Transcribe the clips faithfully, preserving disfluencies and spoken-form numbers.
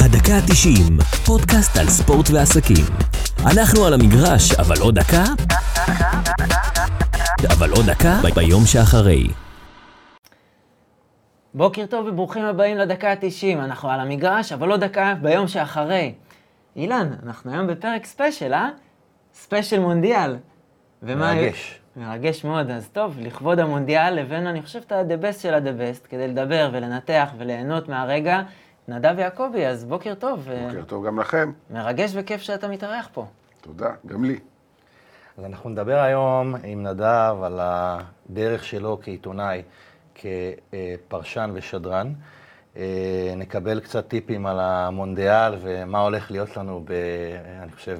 הדקה ה-תשעים, פודקאסט על ספורט ועסקים. אנחנו על המגרש, אבל עוד דקה, אבל עוד דקה ביום שאחרי. בוקר טוב וברוכים הבאים לדקה ה-תשעים. אנחנו על המגרש, אבל עוד דקה ביום שאחרי. אילן, אנחנו היום בפרק ספיישל, אה? ספיישל מונדיאל. מרגש. מרגש מאוד, אז טוב, לכבוד המונדיאל, לבין אני חושב את הדבסט של הדבסט, כדי לדבר ולנתח וליהנות מהרגע, נדב יעקובי, אז בוקר טוב. בוקר טוב גם לכם. מרגש וכיף שאתה מתארח פה. תודה, גם לי. אז אנחנו נדבר היום עם נדב על הדרך שלו כעיתונאי, כפרשן ושדרן. נקבל קצת טיפים על המונדיאל ומה הולך להיות לנו, ב, אני חושב,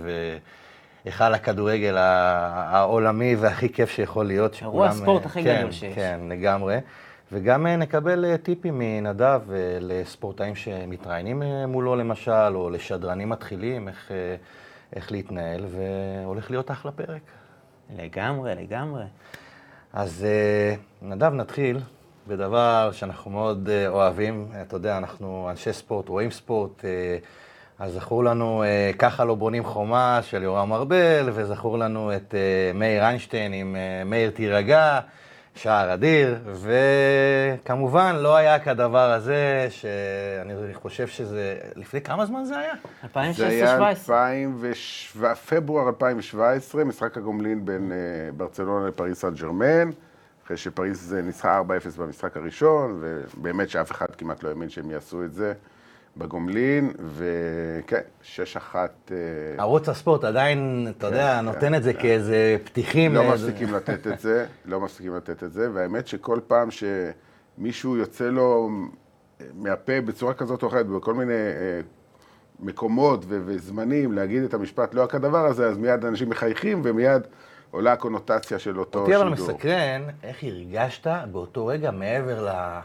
היכל הכדורגל העולמי והכי כיף שיכול להיות. אירוע הספורט הכי גדול שיש. כן, לגמרי. וגם נקבל טיפים מנדב לספורטאים שמתראיינים מולו למשל, או לשדרנים מתחילים, איך, איך להתנהל, והולך להיות אחלה פרק. לגמרי, לגמרי. אז נדב, נתחיל בדבר שאנחנו מאוד אוהבים. אתה יודע, אנחנו אנשי ספורט, רואים ספורט, אז זכור לנו ככה לא בונים חומה של יורם ארבל, וזכור לנו את מאיר איינשטיין עם מאיר תירגע, שער אדיר, וכמובן לא היה כדבר הזה, שאני חושב שזה, לפני כמה זמן זה היה? אלפיים ושש עשרה אלפיים ושבע עשרה. זה היה אלפיים ושבע עשרה, פברואר אלפיים ושבע עשרה, משחק הגומלין בין ברצלונה לפריז סן ז'רמן, אחרי שפריז ניצחה ארבע אפס במשחק הראשון, ובאמת שאף אחד כמעט לא האמין שהם יעשו את זה. בגומלין, וכן, שש אחת... ערוץ הספורט עדיין, אתה יודע, נותן את זה כאיזה פתיחים... לא מפסיקים לתת את זה, לא מפסיקים לתת את זה, והאמת שכל פעם שמישהו יוצא לו מהפה בצורה כזאת או אחרת, בכל מיני מקומות וזמנים, להגיד את המשפט לא כדבר הזה, אז מיד אנשים מחייכים ומיד עולה הקונוטציה של אותו שידור. אותי אבל מסקרן, איך הרגשת באותו רגע מעבר ל...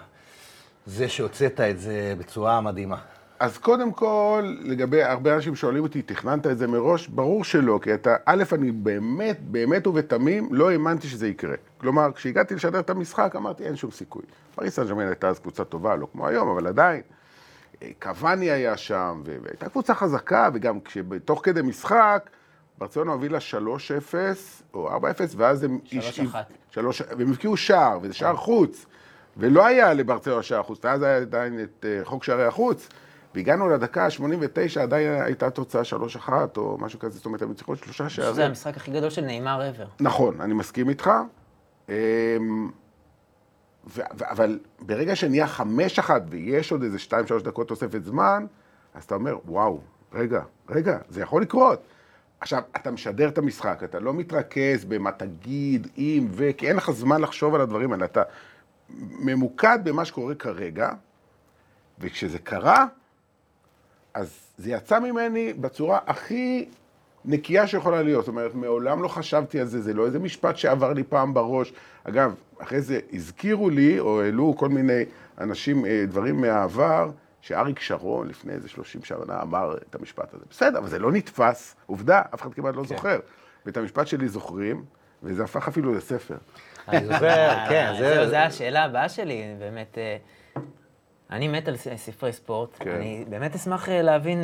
זה שהוצאת את זה בצורה מדהימה. אז קודם כל, לגבי הרבה אנשים שואלים אותי, תכננת את זה מראש? ברור שלא, כי אתה, א', אני באמת, באמת ובתמים, לא האמנתי שזה יקרה. כלומר, כשהגעתי לשדר את המשחק, אמרתי, אין שום סיכוי. פריס סן ז'רמן הייתה אז קבוצה טובה, לא כמו היום, אבל עדיין. קוואני היה שם, והייתה קבוצה חזקה, וגם כשתוך כדי משחק, ברצלונה הובילה שלוש אפס, או ארבע אפס, ואז הם... שלוש אחת. והם הבקיעו שער, וזה שער חוץ. ולא היה לברצלונה שער חוץ, אז היה עדיין את חוק שערי החוץ, והגענו לדקה ה-שמונים ותשע, עדיין הייתה תוצאה שלוש אחת או משהו כזה, זאת אומרת, הם צריכות שלושה שערים. זה המשחק הכי גדול של ניימאר ever. נכון, אני מסכים איתך, אבל ברגע שנהיה חמש אחת ויש עוד איזה שתיים שלוש דקות תוספת זמן, אז אתה אומר, וואו, רגע, רגע, זה יכול לקרות. עכשיו, אתה משדר את המשחק, אתה לא מתרכז במה תגיד, אם ו... כי אין לך זמן לחשוב על הדברים האלה, אתה... ממוקד במה שקורה כרגע, וכשזה קרה, אז זה יצא ממני בצורה הכי נקייה שיכולה להיות. זאת אומרת, מעולם לא חשבתי על זה, זה לא איזה משפט שעבר לי פעם בראש. אגב, אחרי זה הזכירו לי, או העלו כל מיני אנשים, דברים מהעבר, שאריק שרון לפני איזה שלושים שנה אמר את המשפט הזה. בסדר, אבל זה לא נתפס. עובדה, אף אחד כמעט לא זוכר. ואת המשפט שלי זוכרים, וזה הפך אפילו לספר. אני זוכר, כן, זהו. זו השאלה הבאה שלי, באמת. אני מת על ספרי ספורט, אני באמת אשמח להבין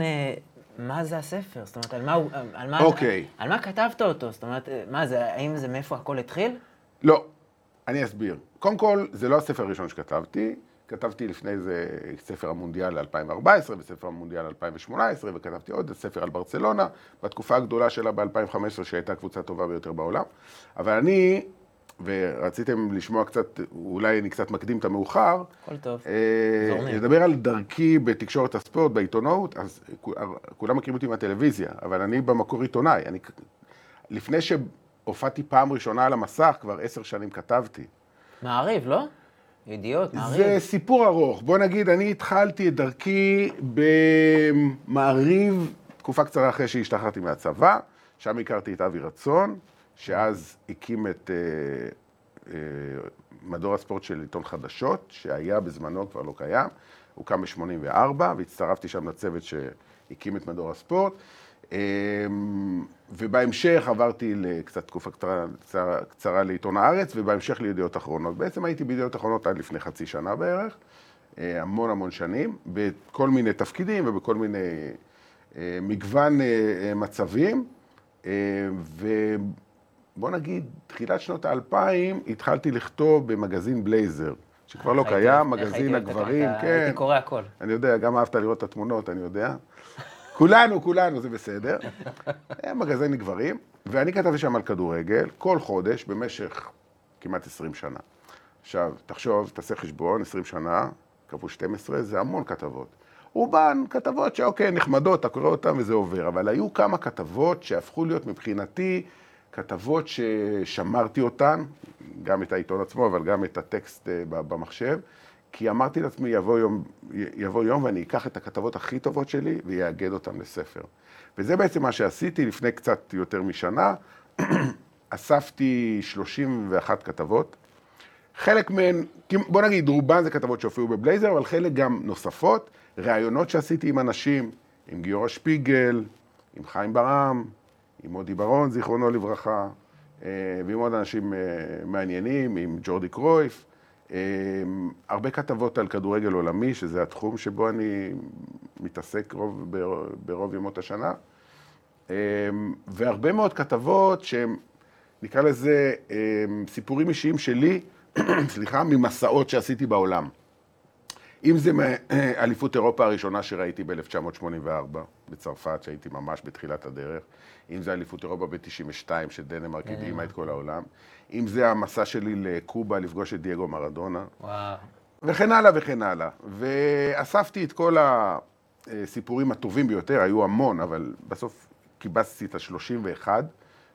מה זה הספר, זאת אומרת, על מה כתבת אותו, זאת אומרת, מה זה, האם זה מאיפה הכל התחיל? לא, אני אסביר. קודם כל, זה לא הספר הראשון שכתבתי, כתבתי לפני זה ספר המונדיאל אלפיים וארבע עשרה, וספר המונדיאל אלפיים ושמונה עשרה, וכתבתי עוד ספר על ברצלונה, בתקופה הגדולה שלה ב-אלפיים וחמש עשרה, שהייתה קבוצה טובה ביותר בעולם, אבל אני... ורציתם לשמוע קצת, אולי אני קצת מקדים את המאוחר. כל טוב. לדבר על דרכי בתקשורת הספורט, בעיתונות, אז כולם מכירים אותי מהטלוויזיה, אבל אני במקור עיתונאי. אני, לפני שהופעתי פעם ראשונה על המסך, כבר עשר שנים כתבתי. מעריב, לא? ידיעות, מעריב. זה סיפור ארוך. בוא נגיד, אני התחלתי את דרכי במעריב, תקופה קצרה אחרי שהשתחררתי מהצבא, שם הכרתי את אבי רצון. שאז הקים את אה, אה, מדור הספורט של עיתון חדשות, שהיה בזמנו כבר לא קיים, הוא קם ב-שמונים וארבע, והצטרפתי שם לצוות שהקים את מדור הספורט, אה, ובהמשך עברתי לקצת תקופה קצרה, קצרה, קצרה לעיתון הארץ, ובהמשך לידיעות אחרונות. בעצם הייתי בידיעות אחרונות עד לפני חצי שנה בערך, המון המון שנים, בכל מיני תפקידים ובכל מיני מגוון מצבים, ובוא נגיד, תחילת שנות האלפיים התחלתי לכתוב במגזין בלייזר, שכבר לא קיים, מגזין הגברים, כן. הייתי קורא הכל. אני יודע, גם אהבת לראות את התמונות, אני יודע. כולנו, כולנו, זה בסדר. מגזין הגברים, ואני כתבתי שם על כדורגל, כל חודש, במשך כמעט עשרים שנה. עכשיו, תחשוב, תעשה חשבון, עשרים שנה, כפול שתים עשרה, זה המון כתבות. רובן כתבות שאוקיי, נחמדות, אתה קורא אותן וזה עובר, אבל היו כמה כתבות שהפכו להיות מבחינתי, כתבות ששמרתי אותן, גם את העיתון עצמו, אבל גם את הטקסט במחשב, כי אמרתי לעצמי, יבוא יום, יבוא יום ואני אקח את הכתבות הכי טובות שלי ויאגד אותן לספר. וזה בעצם מה שעשיתי לפני קצת יותר משנה, אספתי שלושים ואחת כתבות, חלק מהן, בוא נגיד, רובן זה כתבות שהופיעו בבלייזר, אבל חלק גם נוספות, ראיונות שעשיתי עם אנשים, עם גיאורג פיגל, עם חיים ברעם, עם מודי ברון, זיכרונו לברכה, ועם עוד אנשים מעניינים, עם ג'ורדי קרויף, הרבה כתבות על כדורגל עולמי, שזה התחום שבו אני מתעסק רוב, ברוב ימות השנה, והרבה מאוד כתבות שהם, נקרא לזה, סיפורים אישיים שלי, סליחה, ממסעות שעשיתי בעולם. אם זה מאליפות אירופה הראשונה שראיתי ב-אלף תשע מאות שמונים וארבע, בצרפת, שהייתי ממש בתחילת הדרך, אם זה אליפות אירופה ב-תשעים ושתיים, שדנמרק הדהימה את כל העולם, אם זה המסע שלי לקובה, לפגוש את דיאגו מרדונה, וכן הלאה וכן הלאה. ואספתי את כל הסיפורים הטובים ביותר, היו המון, אבל בסוף קיבצתי את ה-שלושים ואחת,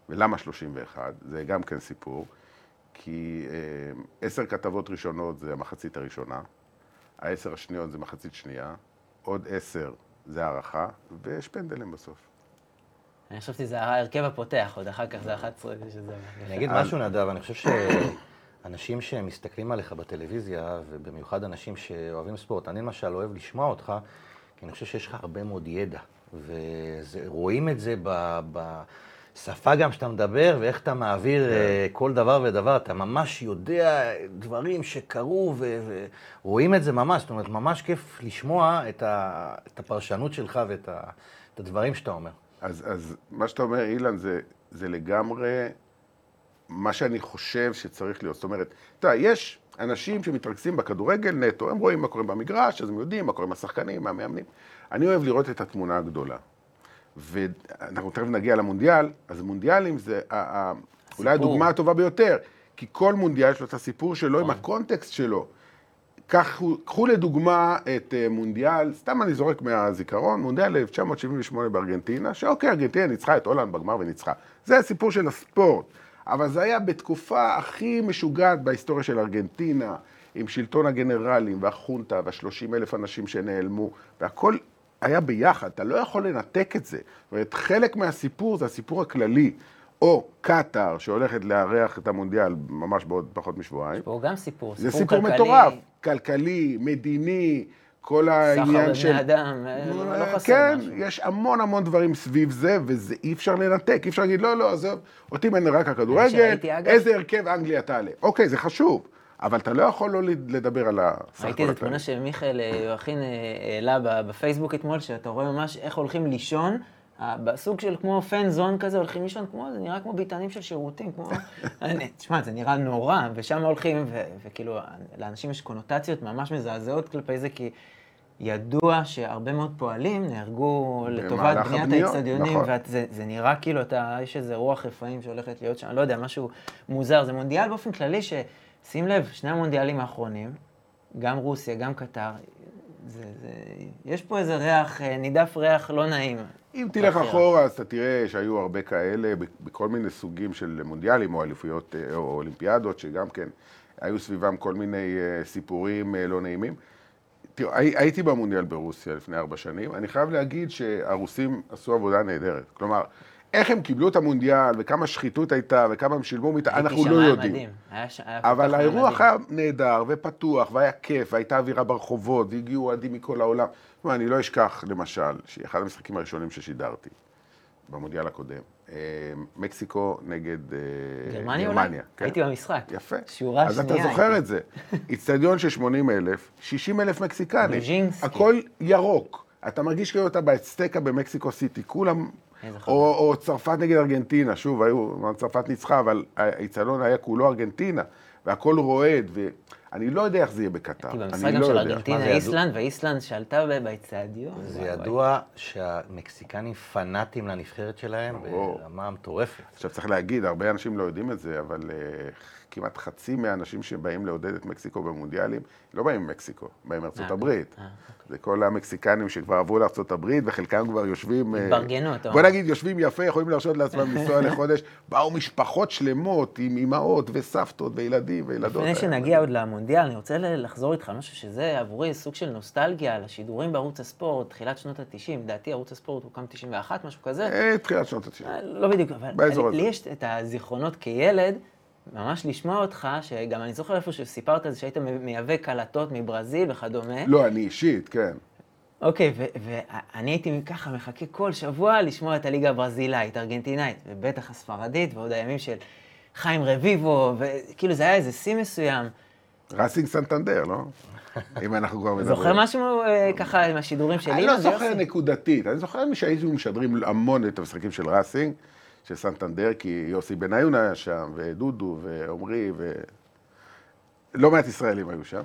ולמה שלושים ואחת? זה גם כן סיפור. כי עשר כתבות ראשונות זה המחצית הראשונה, העשר השניות זה מחצית שנייה, עוד עשר זה הערכה, ויש פנדלים בסוף. אני חשבתי זה ההרכב הפותח, עוד אחר כך זה אחת עשרה. אני אגיד משהו נדב, אני חושב שאנשים שמסתכלים עליך בטלוויזיה, ובמיוחד אנשים שאוהבים ספורט, אני למשל אוהב לשמוע אותך, כי אני חושב שיש לך הרבה מאוד ידע, ורואים את זה ב... שפה גם שאתה מדבר ואיך אתה מעביר yeah. כל דבר ודבר, אתה ממש יודע דברים שקרו ורואים את זה ממש, זאת אומרת, ממש כיף לשמוע את, ה, את הפרשנות שלך ואת ה, את הדברים שאתה אומר. אז, אז מה שאתה אומר, אילן, זה, זה לגמרי מה שאני חושב שצריך להיות. זאת אומרת, אתה, יש אנשים שמתרכזים בכדורגל נטו, הם רואים מה קורה במגרש, אז הם יודעים מה קורה עם השחקנים, מה המאמנים. אני אוהב לראות את התמונה הגדולה. ואנחנו תכף נגיע למונדיאל, אז מונדיאלים זה אולי הדוגמה הטובה ביותר, כי כל מונדיאל יש לו את הסיפור שלו עם הקונטקסט שלו. קחו לדוגמה את מונדיאל, סתם אני זורק מהזיכרון, מונדיאל אלף תשע מאות שבעים ושמונה בארגנטינה, שאוקיי, ארגנטינה ניצחה את הולנד בגמר וניצחה. זה הסיפור של הספורט, אבל זה היה בתקופה הכי משוגעת בהיסטוריה של ארגנטינה, עם שלטון הגנרלים והחונטה והשלושים אלף אנשים שנעלמו, והכל היה ביחד, אתה לא יכול לנתק את זה. זאת אומרת, חלק מהסיפור זה הסיפור הכללי, או קטר שהולכת לארח את המונדיאל ממש בעוד פחות משבועיים. פה גם סיפור, סיפור, סיפור כלכלי. זה סיפור מטורף, כלכלי, מדיני, כל העניין של... סחר בבני אדם, לא חסר כן, משהו. כן, יש המון המון דברים סביב זה, וזה אי אפשר לנתק, אי אפשר להגיד, לא, לא, עזוב, אותי מעניין רק הכדורגל, איזה הרכב אנגליה תעלה. אוקיי, זה חשוב. אבל אתה לא יכול לא לדבר על הסך. הייתי איזו תמונה שמיכאל יואכין העלה בפייסבוק אתמול, שאתה רואה ממש איך הולכים לישון, בסוג של כמו פן זון כזה, הולכים לישון כמו, זה נראה כמו ביטנים של שירותים, כמו... תשמע, זה נראה נורא, ושם הולכים, וכאילו, לאנשים יש קונוטציות ממש מזעזעות כלפי זה, כי ידוע שהרבה מאוד פועלים נהרגו לטובת בניית האצטדיונים, וזה נראה כאילו, יש איזו רוח רפאים שהולכת להיות שם, לא יודע, משהו מוזר. זה מונדיאל באופן כללי ש... שים לב, שני המונדיאלים האחרונים, גם רוסיה, גם קטר, זה, זה... יש פה איזה ריח, נידף ריח לא נעים. אם תלך אחורה, אז אתה תראה שהיו הרבה כאלה, בכל מיני סוגים של מונדיאלים או אליפויות או אולימפיאדות, שגם כן היו סביבם כל מיני סיפורים לא נעימים. תראו, הייתי במונדיאל ברוסיה לפני ארבע שנים, אני חייב להגיד שהרוסים עשו עבודה נהדרת. כלומר, איך הם קיבלו את המונדיאל, וכמה שחיתות הייתה, וכמה הם שילמו מאיתה, אנחנו לא יודעים. אבל האירוח היה נהדר ופתוח, והיה כיף, והייתה אווירה ברחובות, והגיעו אוהדים מכל העולם. אני לא אשכח, למשל, שאחד המשחקים הראשונים ששידרתי, במונדיאל הקודם. מקסיקו נגד גרמניה. גרמניה. הייתי במשחק. יפה. שיעורה שנייה. אז אתה זוכר את זה. אצטדיון של שמונים אלף, שישים אלף מקסיקנים. הכל ירוק. אתה מרגיש כאילו אתה באצטקה במקסיקו סיטי, כולם... או צרפת נגד ארגנטינה, שוב, צרפת ניצחה, אבל האצטדיון היה כולו ארגנטינה, והכל רועד, ואני לא יודע איך זה יהיה בקטר. כי במשחק גם של ארגנטינה, איסלנד, ואיסלנד שעלתה באצטדיון. זה ידוע שהמקסיקנים פנאטים לנבחרת שלהם, ברמה מטורפת. עכשיו צריך להגיד, הרבה אנשים לא יודעים את זה, אבל כמעט חצי מהאנשים שבאים לעודד את מקסיקו במונדיאלים, לא באים ממקסיקו, באים מארצות הברית. זה כל המקסיקנים שכבר עברו לארצות הברית, וחלקם כבר יושבים... התברגנו אותו. בוא נגיד, יושבים יפה, יכולים להרשות לעצמם לנסוע לחודש. באו משפחות שלמות עם אמאות וסבתות וילדים וילדות. לפני שנגיע עוד למונדיאל, אני רוצה לחזור איתך משהו שזה עבורי סוג של נוסטלגיה על השידורים בערוץ הספורט, תחילת שנות ה-תשעים. דעתי, ערוץ הספורט הוקם תשעים ואחת, משהו כזה. תחילת שנות ה-תשעים. לא בדיוק, אבל לי יש את הזיכרונות כילד, ממש לשמוע אותך, שגם אני זוכר איפה שסיפרת על זה שהיית מייבא קלטות מברזיל וכדומה. לא, אני אישית, כן. אוקיי, ואני הייתי ככה מחכה כל שבוע לשמוע את הליגה הברזילאית, ארגנטינאית, ובטח הספרדית, ועוד הימים של חיים רביבו, וכאילו זה היה איזה סי מסוים. רסינג סנטנדר, לא? אם אנחנו כבר מדברים. זוכר משהו ככה עם השידורים שלי? אני לא זוכר נקודתית, אני זוכר שהיינו משדרים המון את המשחקים של רסינג, של סנטנדר, כי יוסי בניון היה שם, ודודו, ועומרי, ולא מעט ישראלים היו שם.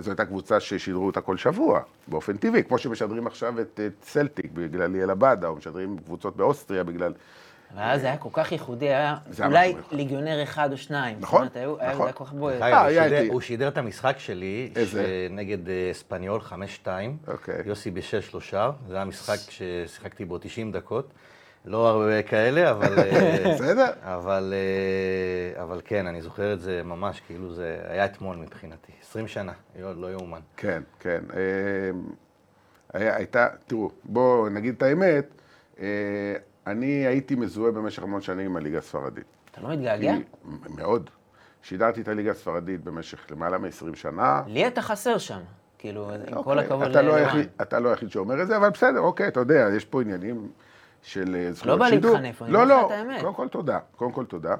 זו הייתה קבוצה ששידרו אותה כל שבוע, באופן טבעי, כמו שמשדרים עכשיו את סלטיק בגלל ליאל אבדה, או משדרים קבוצות באוסטריה בגלל... ואז זה היה כל כך ייחודי, היה אולי ליגיונר אחד או שניים. נכון, נכון. הוא שידר את המשחק שלי, נגד ספניול חמש שתיים, יוסי בשש שלושה, זה היה משחק ששיחקתי בו תשעים דקות, לא הרבה כאלה, אבל... בסדר. אבל... אבל כן, אני זוכר את זה ממש, כאילו זה היה אתמול מבחינתי. עשרים שנה, לא יאומן. כן, כן. הייתה... תראו, בואו נגיד את האמת, אני הייתי מזוהה במשך המון שנים עם הליגה הספרדית. אתה לא מתגעגע? מאוד. שידרתי את הליגה הספרדית במשך למעלה מ-עשרים שנה. לי אתה חסר שם. כאילו, עם כל הכבוד... אתה לא היחיד שאומר את זה, אבל בסדר, אוקיי, אתה יודע, יש פה עניינים... של זכויות שידור. לא בא להתחנף, אני לא לך את האמת. קודם כל תודה, קודם כל תודה.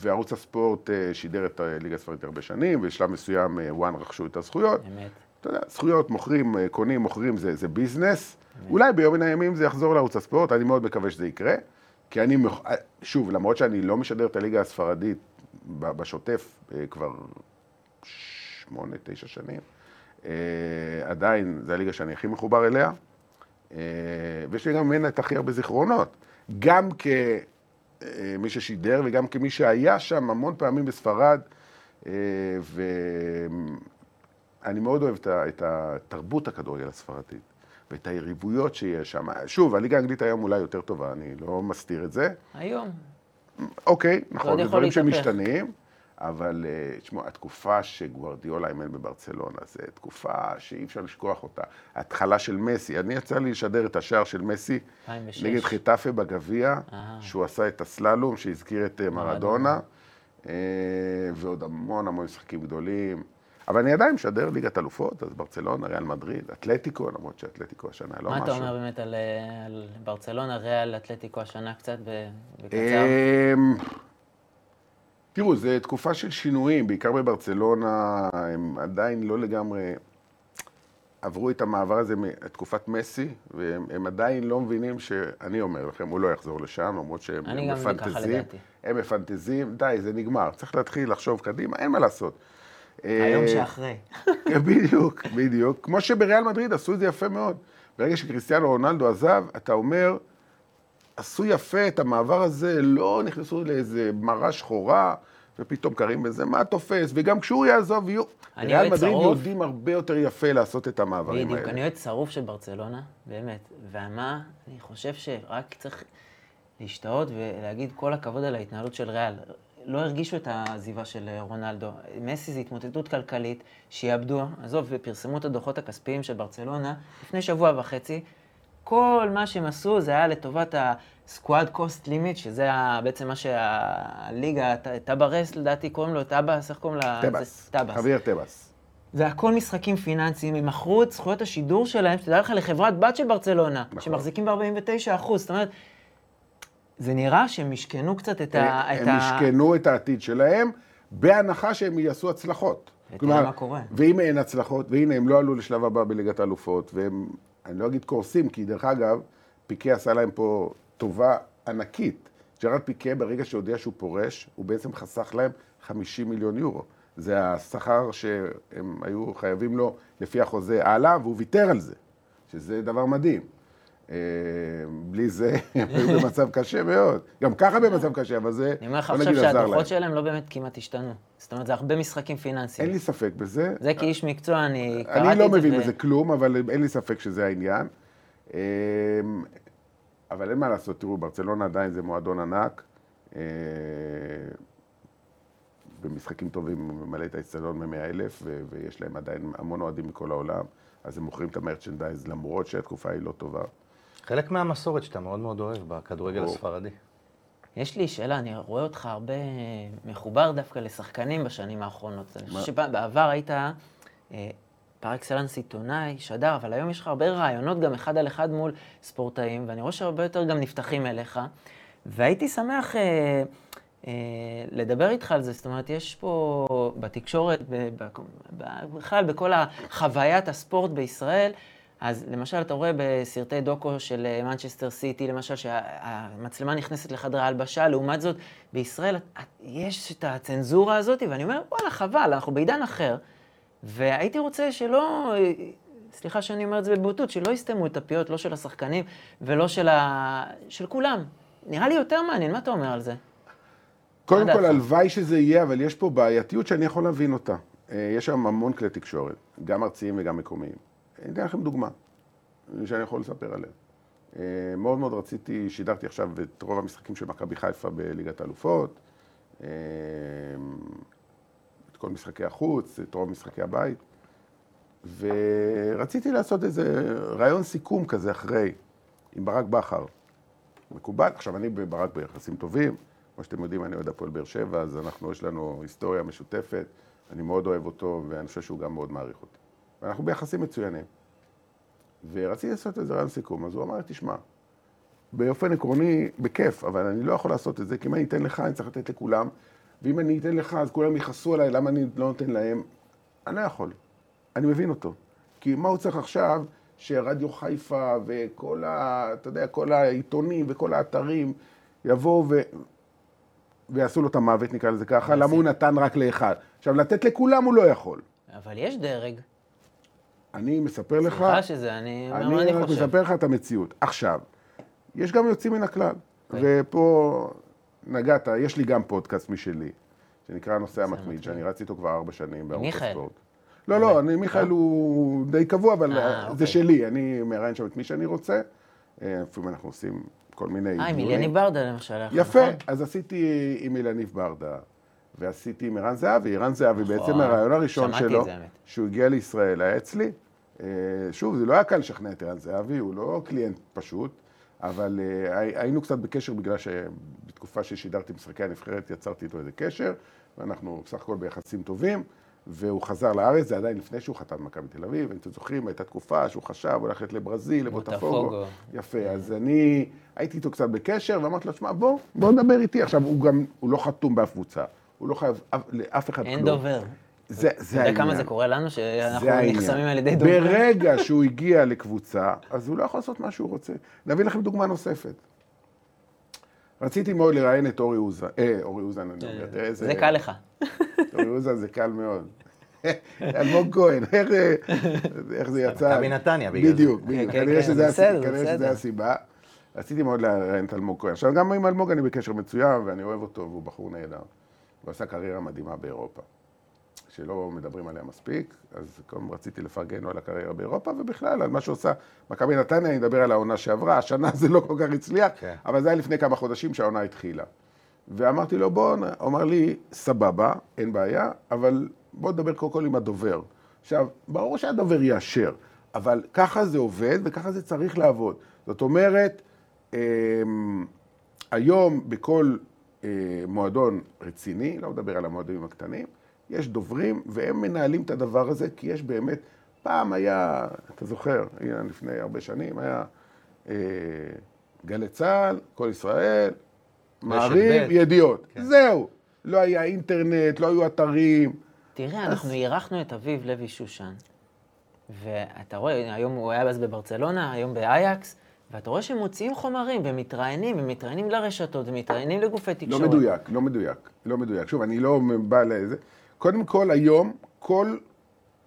וערוץ הספורט שידר את הליגה הספרדית הרבה שנים, ובשלב מסוים וואן רכשו את הזכויות. אמת. אתה יודע, זכויות מוכרים, קונים, מוכרים, זה, זה ביזנס. אולי ביום מן הימים זה יחזור לערוץ הספורט, אני מאוד מקווה שזה יקרה. כי אני, שוב, למרות שאני לא משדר את הליגה הספרדית בשוטף כבר שמונה, תשע שנים, עדיין זה הליגה שאני הכי מחובר אליה. ויש לי גם ממנה את הכי הרבה זיכרונות, גם כמי ששידר וגם כמי שהיה שם המון פעמים בספרד, ואני מאוד אוהב את התרבות הכדורגל הספרדית ואת היריבויות שיש שם. שוב, הליגה האנגלית היום אולי יותר טובה, אני לא מסתיר את זה. היום. אוקיי, נכון, דברים שמשתנים. אבל, תשמעו, התקופה שגוארדיולה אימן בברצלונה, זו תקופה שאי אפשר לשכוח אותה. ההתחלה של מסי, אני יצא לי לשדר את השער של מסי, אלפיים ושש. נגד חטאפה בגביע, שהוא עשה את הסללום שהזכיר את מרדונה, ועוד המון המון משחקים גדולים. אבל אני עדיין משדר ליגת אלופות, אז ברצלונה, ריאל מדריד, אתלטיקו, למרות שאתלטיקו השנה לא משהו. מה אתה אומר באמת על ברצלונה, ריאל, אתלטיקו השנה קצת בקצר? תראו, זו תקופה של שינויים, בעיקר בברצלונה, הם עדיין לא לגמרי עברו את המעבר הזה מתקופת מסי, והם עדיין לא מבינים שאני אומר לכם, הוא לא יחזור לשם, למרות שהם מפנטזים, הם מפנטזים, די, זה נגמר, צריך להתחיל לחשוב קדימה, אין מה לעשות. היום שאחרי. בדיוק, בדיוק, כמו שבריאל מדריד עשו את זה יפה מאוד. ברגע שכריסטיאנו רונלדו עזב, אתה אומר, עשו יפה את המעבר הזה, לא נכנסו לאיזה מראה שחורה, ופתאום קרים בזה, מה תופס? וגם כשהוא יעזוב, ריאל מדריד יודעים הרבה יותר יפה לעשות את המעברים האלה. בדיוק, אני אוהב צרוף של ברצלונה, באמת, ומה, אני חושב שרק צריך להשתהות ולהגיד כל הכבוד על ההתנהלות של ריאל. לא הרגישו את העזיבה של רונלדו. מסי זה התמוטטות כלכלית, שיעבדו, עזוב, ופרסמו את הדוחות הכספיים של ברצלונה, לפני שבוע וחצי, כל מה שהם עשו זה היה לטובת ה-Squad Cost Limit, שזה בעצם מה שהליגה, טאברס, לדעתי, קוראים לו, טאבס, איך קוראים לה? טאבס, חביר טאבס. זה הכל משחקים פיננסיים, הם מכרו את זכויות השידור שלהם, שתדע לך, לחברת בת של ברצלונה, נכון. שמחזיקים ב-ארבעים ותשעה אחוז, זאת אומרת, זה נראה שהם משכנו קצת את ה... הם משכנו את העתיד שלהם, בהנחה שהם יעשו הצלחות. ותראה מה קורה. ואם אין הצלחות, והנה, הם לא עלו לשלב הבא בליגת האלופות, והם, אני לא אגיד קורסים, כי דרך אגב, פיקה עשה להם פה טובה ענקית. ג'רארד פיקה, ברגע שהודיע שהוא פורש, הוא בעצם חסך להם חמישים מיליון יורו. זה השכר שהם היו חייבים לו לפי החוזה הלאה, והוא ויתר על זה, שזה דבר מדהים. בלי זה הם היו במצב קשה מאוד. גם ככה במצב קשה, אבל זה... אני אומר לך עכשיו שהדוחות שלהם לא באמת כמעט השתנו. זאת אומרת, זה הרבה משחקים פיננסיים. אין לי ספק בזה. זה כאיש מקצוע, אני קראתי את זה. אני לא מבין בזה כלום, אבל אין לי ספק שזה העניין. אבל אין מה לעשות, תראו, ברצלונה עדיין זה מועדון ענק. במשחקים טובים מלא את האצטדיון מ-מאה אלף, ויש להם עדיין המון אוהדים מכל העולם, אז הם מוכרים את המרצ'נדייז, למרות שהתקופה היא לא טובה. חלק מהמסורת שאתה מאוד מאוד אוהב בכדורגל הספרדי. יש לי שאלה, אני רואה אותך הרבה מחובר דווקא לשחקנים בשנים האחרונות. אני חושב שבעבר היית פר אקסלנס עיתונאי, שדר, אבל היום יש לך הרבה רעיונות גם אחד על אחד מול ספורטאים, ואני רואה שהרבה יותר גם נפתחים אליך, והייתי שמח... לדבר איתך על זה, זאת אומרת, יש פה בתקשורת, בכלל בכל החוויית הספורט בישראל, אז למשל אתה רואה בסרטי דוקו של מנצ'סטר סיטי, למשל שהמצלמה נכנסת לחדרי ההלבשה, לעומת זאת בישראל יש את הצנזורה הזאת, ואני אומר, וואלה, חבל, אנחנו בעידן אחר, והייתי רוצה שלא... סליחה שאני אומר את זה בבוטות, שלא יסתמו את הפיות, לא של השחקנים ולא של, ה... של כולם. נראה לי יותר מעניין, מה אתה אומר על זה? קודם כל, הלוואי שזה יהיה, אבל יש פה בעייתיות שאני יכול להבין אותה. יש שם המון כלי תקשורת, גם ארציים וגם מקומיים. אני אתן לכם דוגמה, שאני יכול לספר עליהם. מאוד מאוד רציתי, שידרתי עכשיו את רוב המשחקים של מכבי חיפה בליגת האלופות, את כל משחקי החוץ, את רוב משחקי הבית, ורציתי לעשות איזה רעיון סיכום כזה אחרי, עם ברק בכר. מקובל, עכשיו אני בברק ביחסים טובים, כמו שאתם יודעים, אני אוהד הפועל באר שבע, אז אנחנו, יש לנו היסטוריה משותפת, אני מאוד אוהב אותו, ואני חושב שהוא גם מאוד מעריך אותי. ואנחנו ביחסים מצוינים. ורציתי לעשות את זה רעיון סיכום, אז הוא אמר, תשמע, באופן עקרוני, בכיף, אבל אני לא יכול לעשות את זה, כי אם אני אתן לך, אני צריך לתת לכולם, ואם אני אתן לך, אז כולם ייחסו עליי, למה אני לא נותן להם? אני לא יכול, אני מבין אותו. כי מה הוא צריך עכשיו, שרדיו חיפה, וכל ה... אתה יודע, כל העיתונים וכל האתרים יבואו ו... ויעשו לו את המוות, נקרא לזה ככה, למה הוא נתן רק לאחד. עכשיו, לתת לכולם הוא לא יכול. אבל יש דרג. אני מספר לך... סליחה שזה, אני אומר מה אני חושב. אני מספר לך את המציאות. עכשיו, יש גם יוצאים מן הכלל. ופה נגעת, יש לי גם פודקאסט משלי, שנקרא הנושא המתמיד, שאני רצתי איתו כבר ארבע שנים בערוץ הספורט. לא, לא, מיכאל הוא די קבוע, אבל זה שלי. אני מראיין שם את מי שאני רוצה. לפעמים אנחנו עושים... כל מיני אידורים. אה, עם אילניב ברדה למשל. יפה, אז עשיתי עם אילניב ברדה, ועשיתי עם אירן זהבי. אירן זהבי בעצם הרעיון הראשון שלו, שהוא הגיע לישראל, היה אצלי. שוב, זה לא היה קל לשכנע את אירן זהבי, הוא לא קליינט פשוט, אבל היינו קצת בקשר בגלל שבתקופה ששידרתי משחקי הנבחרת, יצרתי איתו איזה קשר, ואנחנו בסך הכל ביחסים טובים, והוא חזר לארץ, זה עדיין לפני שהוא חתם במכבי תל אביב, אתם זוכרים, הייתה תקופה שהוא חשב, הוא הולך לבראזיל, לבוטפוגו. יפה, אז אני הייתי איתו קצת בקשר, ואמרתי לו, שמע, בוא, בוא נדבר איתי. עכשיו, הוא גם, הוא לא חתום באף קבוצה, הוא לא חייב לאף אחד כלום. אין דובר. זה העניין. אתה יודע כמה זה קורה לנו, שאנחנו נחסמים על ידי דובר? ברגע שהוא הגיע לקבוצה, אז הוא לא יכול לעשות מה שהוא רוצה. נביא לכם דוגמה נוספת. רציתי מאוד לראיין את אורי אוזן, אה, אורי אוזן, אני אומר, תראה איזה... זה קל לך. אורי אוזן זה קל מאוד. אלמוג כהן, איך זה יצא? אתה בנתניה בגלל זה. בדיוק, בדיוק. כנראה שזה הסיבה. רציתי מאוד לראיין את אלמוג כהן. עכשיו, גם עם אלמוג אני בקשר מצוין, ואני אוהב אותו, והוא בחור נהדר. הוא עשה קריירה מדהימה באירופה, שלא מדברים עליה מספיק, אז קודם רציתי לפרגן לו על הקריירה באירופה, ובכלל, על מה שעושה מכבי נתניה, אני מדבר על העונה שעברה, השנה זה לא כל כך הצליח, אבל זה היה לפני כמה חודשים שהעונה התחילה. ואמרתי לו, בוא, אומר לי, סבבה, אין בעיה, אבל בוא נדבר קודם כל עם הדובר. עכשיו, ברור שהדובר יאשר, אבל ככה זה עובד וככה זה צריך לעבוד. זאת אומרת, היום בכל מועדון רציני, לא מדבר על המועדונים הקטנים, יש דוברים, והם מנהלים את הדבר הזה, כי יש באמת, פעם היה, אתה זוכר, היה לפני הרבה שנים, היה אה, גלי צהל, כל ישראל, מערים, ידיעות. כן. זהו. לא היה אינטרנט, לא היו אתרים. תראה, אז... אנחנו עירכנו את אביב לוי שושן, ואתה רואה, היום הוא היה אז בברצלונה, היום באייקס, ואתה רואה שהם מוציאים חומרים ומתראיינים, הם מתראיינים לרשתות, הם מתראיינים לגופי תקשורת. לא מדויק, לא מדויק, לא מדויק. שוב, אני לא בא לזה. קודם כל, היום, כל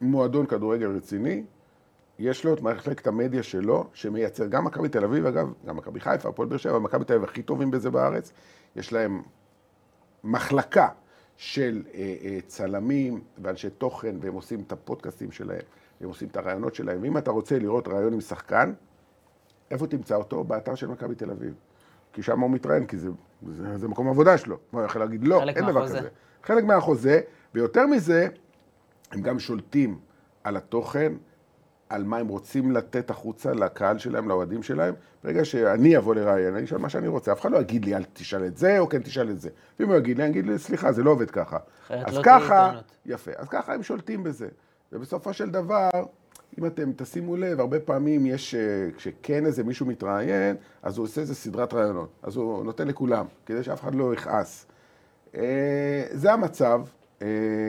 מועדון כדורגל רציני, יש לו את מחלקת המדיה שלו, שמייצר גם מכבי תל אביב, אגב, גם מכבי חיפה, הפועל באר שבע, מכבי תל אביב הכי טובים בזה בארץ. יש להם מחלקה של אה, אה, צלמים ואנשי תוכן, והם עושים את הפודקאסטים שלהם, הם עושים את הרעיונות שלהם. ואם אתה רוצה לראות רעיון עם שחקן, איפה תמצא אותו? באתר של מכבי תל אביב. כי שם הוא מתראיין, כי זה, זה, זה מקום עבודה שלו. הוא יכול להגיד, לא, אין דבר כזה. חלק מהחוזה, ויותר מזה, הם גם שולטים על התוכן, על מה הם רוצים לתת החוצה לקהל שלהם, לאוהדים שלהם. ברגע שאני אבוא לראיין, אני אשאל מה שאני רוצה. אף אחד לא יגיד לי, אל תשאל את זה, או כן תשאל את זה. ואם הוא יגיד לי, אני אגיד לי, סליחה, זה לא עובד ככה. אז לא ככה, יפה. אז ככה הם שולטים בזה. ובסופו של דבר, אם אתם תשימו לב, הרבה פעמים יש, כשכן איזה מישהו מתראיין, אז הוא עושה איזה סדרת ראיונות. אז הוא נותן לכולם, כדי שאף אחד לא יכעס. זה המצב.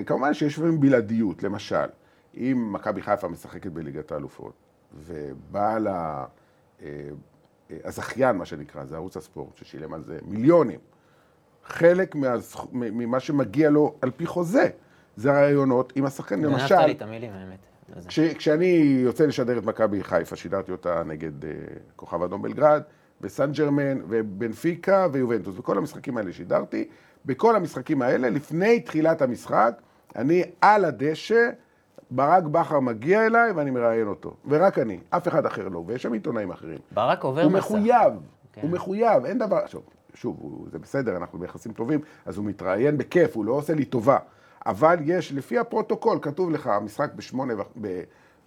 כמובן שיש להם בלעדיות, למשל. אם מכבי חיפה משחקת בליגת האלופות, ובא לה, הזכיין, מה שנקרא, זה ערוץ הספורט, ששילם על זה מיליונים. חלק ממה שמגיע לו על פי חוזה, זה הרעיונות. אם השחקן, למשל... אני נתת לי את המילים, האמת. כש, כשאני יוצא לשדר את מכבי חיפה, שידרתי אותה נגד uh, כוכב אדום בלגרד, וסן ג'רמן, ובנפיקה, ויובנטוס, וכל המשחקים האלה שידרתי. בכל המשחקים האלה, לפני תחילת המשחק, אני על הדשא, ברק בכר מגיע אליי ואני מראיין אותו. ורק אני, אף אחד אחר לא, ויש שם עיתונאים אחרים. ברק עובר מסך. הוא מחויב, okay. הוא מחויב, אין דבר... שוב, שוב הוא, זה בסדר, אנחנו ביחסים טובים, אז הוא מתראיין בכיף, הוא לא עושה לי טובה. אבל יש, לפי הפרוטוקול, כתוב לך, המשחק בשמונה,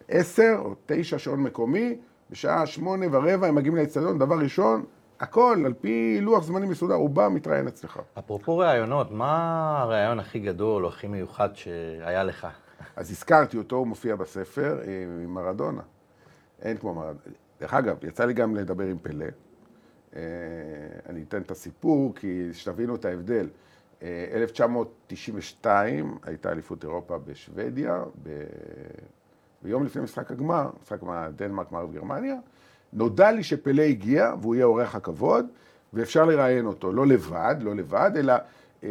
בעשר או תשע שעון מקומי, בשעה שמונה ורבע הם מגיעים לאצטדיון, דבר ראשון, הכל, על פי לוח זמנים מסודר, הוא בא, מתראיין אצלך. אפרופו ראיונות, מה הראיון הכי גדול או הכי מיוחד שהיה לך? אז הזכרתי אותו, הוא מופיע בספר, עם מרדונה. אין כמו מרדונה. דרך אגב, יצא לי גם לדבר עם פלה. אני אתן את הסיפור, כי שתבינו את ההבדל. אלף תשע מאות תשעים ושתיים הייתה אליפות אירופה בשוודיה, ב... ביום לפני משחק הגמר, משחק דנמרק מערב גרמניה, נודע לי שפלה הגיע והוא יהיה עורך הכבוד, ואפשר לראיין אותו, לא לבד, לא לבד, אלא אה,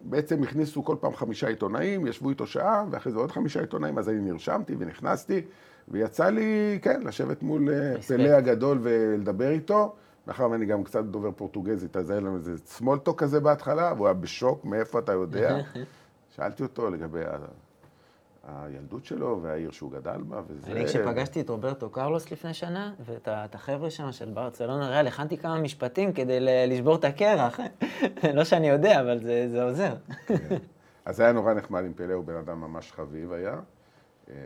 בעצם הכניסו כל פעם חמישה עיתונאים, ישבו איתו שעה, ואחרי זה עוד חמישה עיתונאים, אז אני נרשמתי ונכנסתי, ויצא לי, כן, לשבת מול פלה הגדול ולדבר איתו, לאחר ואני גם קצת דובר פורטוגזית, אז היה לנו איזה סמולטו כזה בהתחלה, והוא היה בשוק, מאיפה אתה יודע? שאלתי אותו לגבי ה... הילדות שלו והעיר שהוא גדל בה, וזה... אני כשפגשתי את רוברטו קארלוס לפני שנה, ואת החבר'ה שם של ברצלונה, ריאל, הכנתי כמה משפטים כדי לשבור את הקרח. לא שאני יודע, אבל זה, זה עוזר. אז היה נורא נחמד עם פלה, הוא בן אדם ממש חביב היה,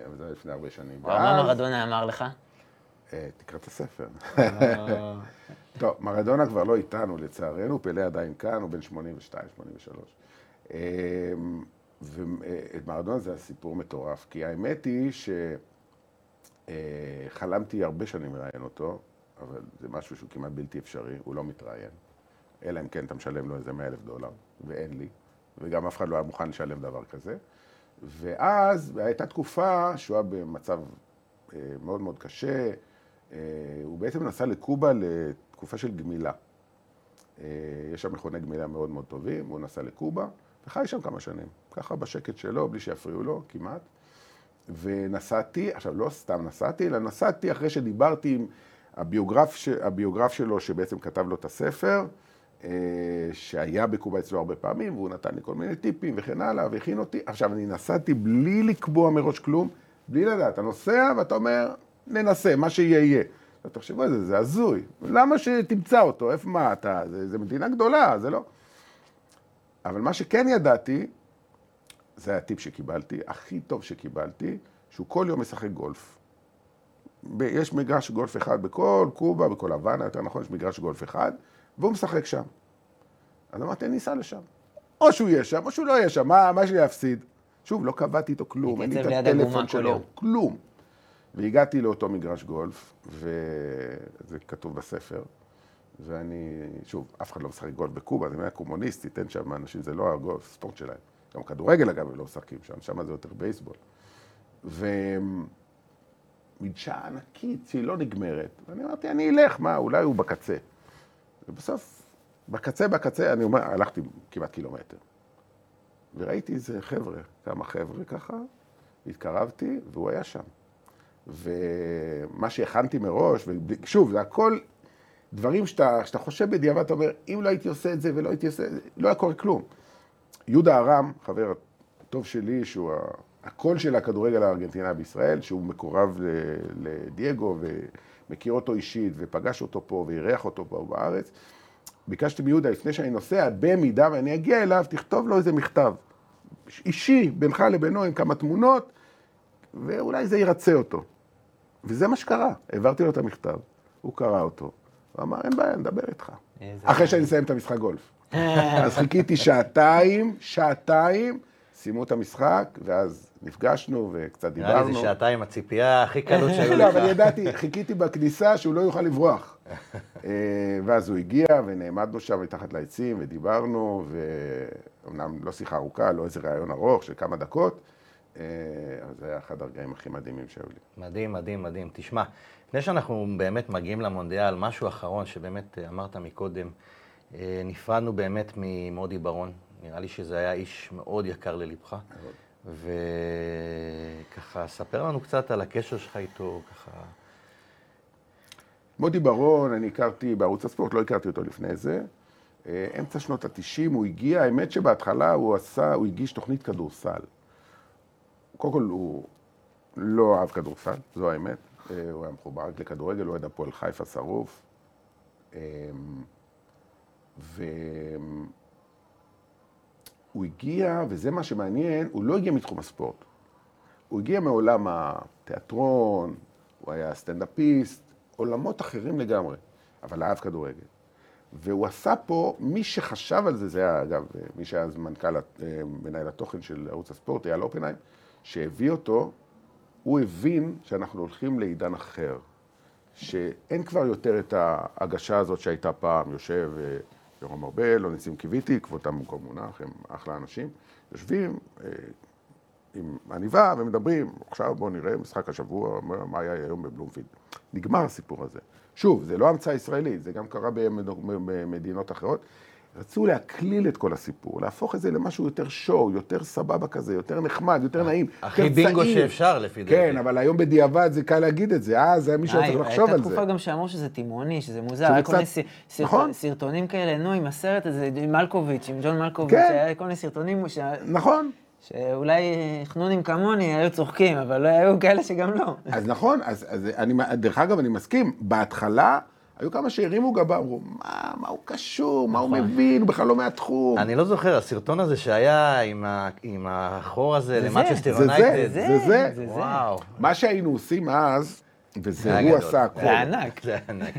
אבל זה היה לפני הרבה שנים. מה מרדונה אמר לך? תקרא את הספר. טוב, מרדונה כבר לא איתנו, לצערנו, פלה עדיין כאן, הוא בן שמונים ושתיים שמונים ושלוש. ואת מרדונה זה הסיפור מטורף, כי האמת היא שחלמתי הרבה שנים לראיין אותו, אבל זה משהו שהוא כמעט בלתי אפשרי, הוא לא מתראיין. אלא אם כן אתה משלם לו איזה מאה אלף דולר, ואין לי, וגם אף אחד לא היה מוכן לשלם דבר כזה. ואז הייתה תקופה שהוא היה במצב מאוד מאוד קשה, הוא בעצם נסע לקובה לתקופה של גמילה. יש שם מכוני גמילה מאוד מאוד טובים, הוא נסע לקובה, וחי שם כמה שנים, ככה בשקט שלו, בלי שיפריעו לו, כמעט. ונסעתי, עכשיו לא סתם נסעתי, אלא נסעתי אחרי שדיברתי עם הביוגרף, הביוגרף שלו, שבעצם כתב לו את הספר, שהיה בקובה אצלו הרבה פעמים, והוא נתן לי כל מיני טיפים וכן הלאה, והכין אותי. עכשיו, אני נסעתי בלי לקבוע מראש כלום, בלי לדעת. אתה נוסע ואתה אומר, ננסה, מה שיהיה יהיה. אתה חושב על זה, זה הזוי. למה שתמצא אותו? איפה מה אתה? זה, זה מדינה גדולה, זה לא... אבל מה שכן ידעתי, זה היה הטיפ שקיבלתי, הכי טוב שקיבלתי, שהוא כל יום משחק גולף. יש מגרש גולף אחד בכל קובה, בכל הוואנה, יותר נכון, יש מגרש גולף אחד, והוא משחק שם. אז אמרתי, ניסע לשם. או שהוא יהיה שם, או שהוא לא יהיה שם, מה, מה יש לי להפסיד? שוב, לא קבעתי איתו כלום, אין לי את הטלפון שלו, כלום. והגעתי לאותו מגרש גולף, וזה כתוב בספר, ואני, שוב, אף אחד לא משחק גולף בקובה, זה מאה קומוניסטית, אין שם אנשים, זה לא הגולף, ספורט שלהם. גם כדורגל אגב, הם לא משחקים שם, שם זה יותר בייסבול. ומדשעה ענקית, שהיא לא נגמרת, ואני אמרתי, אני אלך, מה, אולי הוא בקצה. ובסוף, בקצה, בקצה, אני אומר, הלכתי כמעט קילומטר. וראיתי איזה חבר'ה, כמה חבר'ה ככה, התקרבתי, והוא היה שם. ומה שהכנתי מראש, ושוב, זה הכל דברים שאתה, שאתה חושב בדיעבד, אתה אומר, אם לא הייתי עושה את זה ולא הייתי עושה את זה, לא היה קורה כלום. יהודה הרם, חבר טוב שלי, שהוא הקול של הכדורגל הארגנטינה בישראל, שהוא מקורב לדיאגו ומכיר אותו אישית, ופגש אותו פה וירח אותו פה בארץ, ביקשתי מיהודה, לפני שאני נוסע, במידה ואני אגיע אליו, תכתוב לו איזה מכתב אישי, בינך לבינו עם כמה תמונות, ואולי זה ירצה אותו. וזה מה שקרה. העברתי לו את המכתב, הוא קרא אותו, ואמר, אין בעיה, נדבר איתך. אחרי שאני אסיים את המשחק גולף. אז חיכיתי שעתיים, שעתיים, סיימו את המשחק, ואז נפגשנו וקצת דיברנו. היה איזה שעתיים, הציפייה הכי קלות שהיו לך. לא, אבל ידעתי, חיכיתי בכניסה שהוא לא יוכל לברוח. ואז הוא הגיע ונעמדנו שם מתחת לעצים ודיברנו, ואומנם לא שיחה ארוכה, לא איזה רעיון ארוך של כמה דקות, אז זה היה אחד הרגעים הכי מדהימים שהיו לי. מדהים, מדהים, מדהים. תשמע, לפני שאנחנו באמת מגיעים למונדיאל, משהו אחרון שבאמת אמרת מקודם, נפרדנו באמת ממודי ברון. נראה לי שזה היה איש מאוד יקר ללבך. וככה, ספר לנו קצת על הקשר שלך איתו, ככה... מודי ברון, אני הכרתי בערוץ הספורט, לא הכרתי אותו לפני זה. אמצע שנות ה-תשעים הוא הגיע, האמת שבהתחלה הוא עשה, הוא הגיש תוכנית כדורסל. קודם כל הוא לא אהב כדורסל, זו האמת. הוא היה מחובר לכדורגל, הוא אוהד הפועל חיפה שרוף. ו... הוא הגיע, וזה מה שמעניין, הוא לא הגיע מתחום הספורט. הוא הגיע מעולם התיאטרון, הוא היה סטנדאפיסט, עולמות אחרים לגמרי, אבל אהב כדורגל. והוא עשה פה, מי שחשב על זה, זה היה אגב, מי שהיה אז מנכ"ל מנהל התוכן של ערוץ הספורט, ליאל אופנהיים, שהביא אותו, הוא הבין שאנחנו הולכים לעידן אחר, שאין כבר יותר את ההגשה הזאת שהייתה פעם, יושב... יורם ארבל, או ניסים קיביטי, כבותם במקום מונח, הם אחלה אנשים, יושבים אה, עם עניבה ומדברים, עכשיו בואו נראה משחק השבוע, מה היה היום בבלומפילד. נגמר הסיפור הזה. שוב, זה לא המצאה ישראלית, זה גם קרה במדינות אחרות. רצו להקליל את כל הסיפור, להפוך את זה למשהו יותר שואו, יותר סבבה כזה, יותר נחמד, יותר נעים. הכי בינגו שאפשר לפי דרך. כן, אבל היום בדיעבד זה קל להגיד את זה, אה, זה מישהו צריך לחשוב על זה. הייתה תקופה גם שאמרו שזה תימוני, שזה מוזר, היה כל מיני סרטונים כאלה, נו, עם הסרט הזה, עם מלכוביץ', עם ג'ון מלכוביץ', היה כל מיני סרטונים ש... נכון. שאולי חנונים כמוני היו צוחקים, אבל לא היו כאלה שגם לא. אז נכון, דרך אגב אני מסכים, בהתחלה היו כמה שהרימו גבה, אמרו, מה, מה הוא קשור, מה הוא מבין, הוא בכלל לא מהתחום. אני לא זוכר, הסרטון הזה שהיה עם החור הזה למאצ'סטר יונייטד. זה זה, זה זה. וואו. מה שהיינו עושים אז, וזה הוא עשה הכל. זה ענק, זה ענק.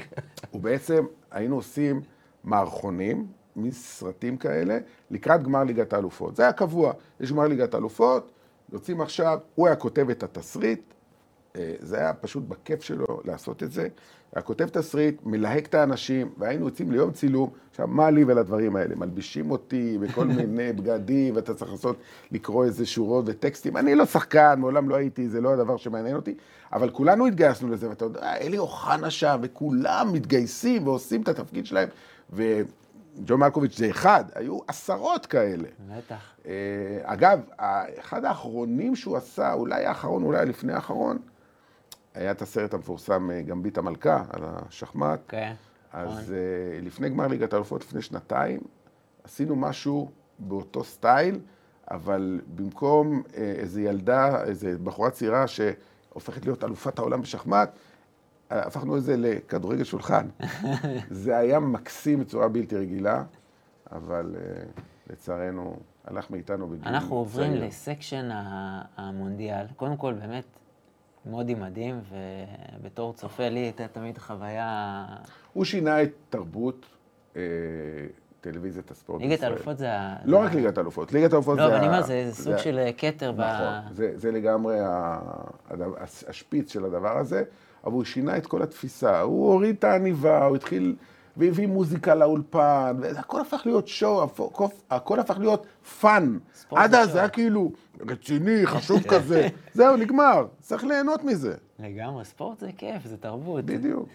ובעצם היינו עושים מערכונים, מסרטים כאלה, לקראת גמר ליגת האלופות. זה היה קבוע, יש גמר ליגת האלופות, יוצאים עכשיו, הוא היה כותב את התסריט, זה היה פשוט בכיף שלו לעשות את זה. הכותב תסריט, מלהק את האנשים, והיינו יוצאים ליום צילום, עכשיו, מה לי ולדברים האלה? מלבישים אותי בכל מיני בגדים, ואתה צריך לעשות, לקרוא איזה שורות וטקסטים. אני לא שחקן, מעולם לא הייתי, זה לא הדבר שמעניין אותי, אבל כולנו התגייסנו לזה, ואתה יודע, אלי אוחנה שם, וכולם מתגייסים ועושים את התפקיד שלהם, וג'ון מלכוביץ' זה אחד, היו עשרות כאלה. בטח. אגב, אחד האחרונים שהוא עשה, אולי האחרון, אולי לפני האחרון, היה את הסרט המפורסם גמבית המלכה על השחמט. כן. אז לפני גמר ליגת האלופות, לפני שנתיים, עשינו משהו באותו סטייל, אבל במקום איזו ילדה, איזו בחורה צעירה שהופכת להיות אלופת העולם בשחמט, הפכנו את זה לכדורגל שולחן. זה היה מקסים בצורה בלתי רגילה, אבל לצערנו, הלך מאיתנו בגיל. אנחנו עוברים לסקשן המונדיאל. קודם כל, באמת, מודי מדהים, ובתור צופה לי הייתה תמיד חוויה... הוא שינה את תרבות טלוויזיית הספורט. ליגת האלופות זה... לא רק ליגת האלופות, ליגת האלופות זה... לא, אבל אני אומר, זה סוג של קטר ב... נכון, זה לגמרי השפיץ של הדבר הזה, אבל הוא שינה את כל התפיסה, הוא הוריד את העניבה, הוא התחיל... והביא מוזיקה לאולפן, והכל הפך להיות שואו, הכל הפך להיות פאן. עד אז זה היה כאילו רציני, חשוב כזה. זהו, נגמר, צריך ליהנות מזה. לגמרי, ספורט זה כיף, זה תרבות. בדיוק.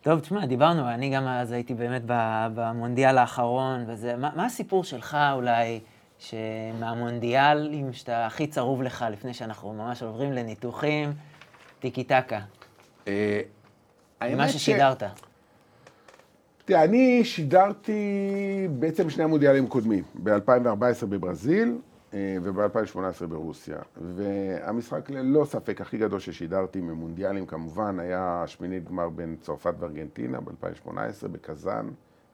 טוב, תשמע, דיברנו, אני גם אז הייתי באמת במונדיאל האחרון, וזה, מה הסיפור שלך אולי, שמהמונדיאלים שאתה הכי צרוב לך, לפני שאנחנו ממש עוברים לניתוחים, טיקי-טקה? מה ששידרת. תראה, אני שידרתי בעצם שני המונדיאלים קודמים, ב-אלפיים וארבע עשרה בברזיל וב-אלפיים שמונה עשרה ברוסיה. והמשחק ללא ספק הכי גדול ששידרתי ממונדיאלים כמובן היה שמינית גמר בין צרפת וארגנטינה ב-אלפיים שמונה עשרה בקזאן,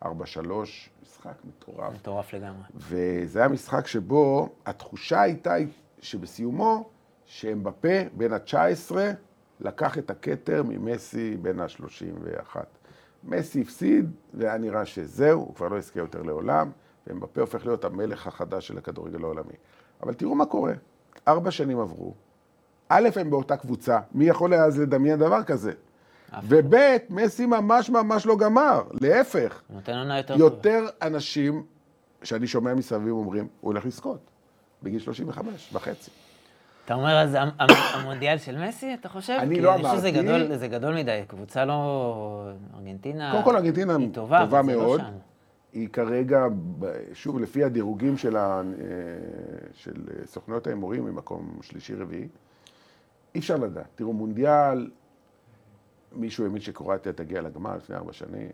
ארבע שלוש, משחק מטורף. מטורף לגמרי. וזה היה משחק שבו התחושה הייתה שבסיומו שאמבפה בין ה-תשע עשרה לקח את הכתר ממסי בין ה-שלושים ואחת. מסי הפסיד, והיה נראה שזהו, הוא כבר לא יזכה יותר לעולם, ומבפה הופך להיות המלך החדש של הכדורגל העולמי. אבל תראו מה קורה, ארבע שנים עברו, א' הם באותה קבוצה, מי יכול אז לדמיין דבר כזה? וב' מסי ממש ממש לא גמר, להפך. יותר אנשים שאני שומע מסביב אומרים, הוא הולך לזכות, בגיל שלושים וחמש וחצי. אתה אומר, אז המונדיאל של מסי, אתה חושב? אני לא אמרתי. כי אני חושב שזה גדול מדי, קבוצה לא... ארגנטינה... קודם כל, ארגנטינה טובה מאוד. היא כרגע, שוב, לפי הדירוגים של סוכנויות ההימורים, ממקום שלישי-רביעי, אי אפשר לדעת. תראו, מונדיאל, מישהו האמין שקרואטיה תגיע לגמר לפני ארבע שנים.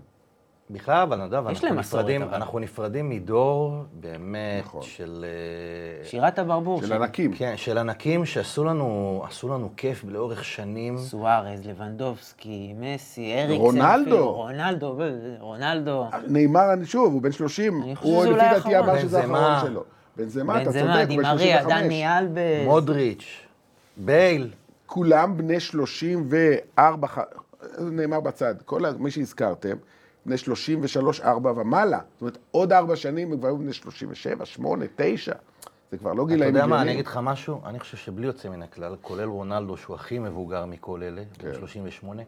בכלל, אבל נדב, אנחנו נפרדים מדור באמת של... שירת הברבור. של ענקים. כן, של ענקים שעשו לנו כיף לאורך שנים. סוארס, לוונדובסקי, מסי, אריקסן. רונלדו. רונלדו, רונלדו. ניימאר, שוב, הוא בן שלושים. הוא לפי דעתי אמר שזה האחרון שלו. בן זמה, אתה צודק, הוא בן שלושים וחמש. דימריה, דני אלבס. מודריץ, בייל. כולם בני שלושים וארבע, ניימאר בצד, כל מי שהזכרתם. בני שלושים ושלוש, ארבע ומעלה. זאת אומרת, עוד ארבע שנים הם כבר היו בני שלושים ושבע, שמונה, תשע. זה כבר לא גילאים. אתה יודע מה, אני אגיד לך משהו? אני חושב שבלי יוצא מן הכלל, כולל רונלדו, שהוא הכי מבוגר מכל אלה, בן שלושים ושמונה,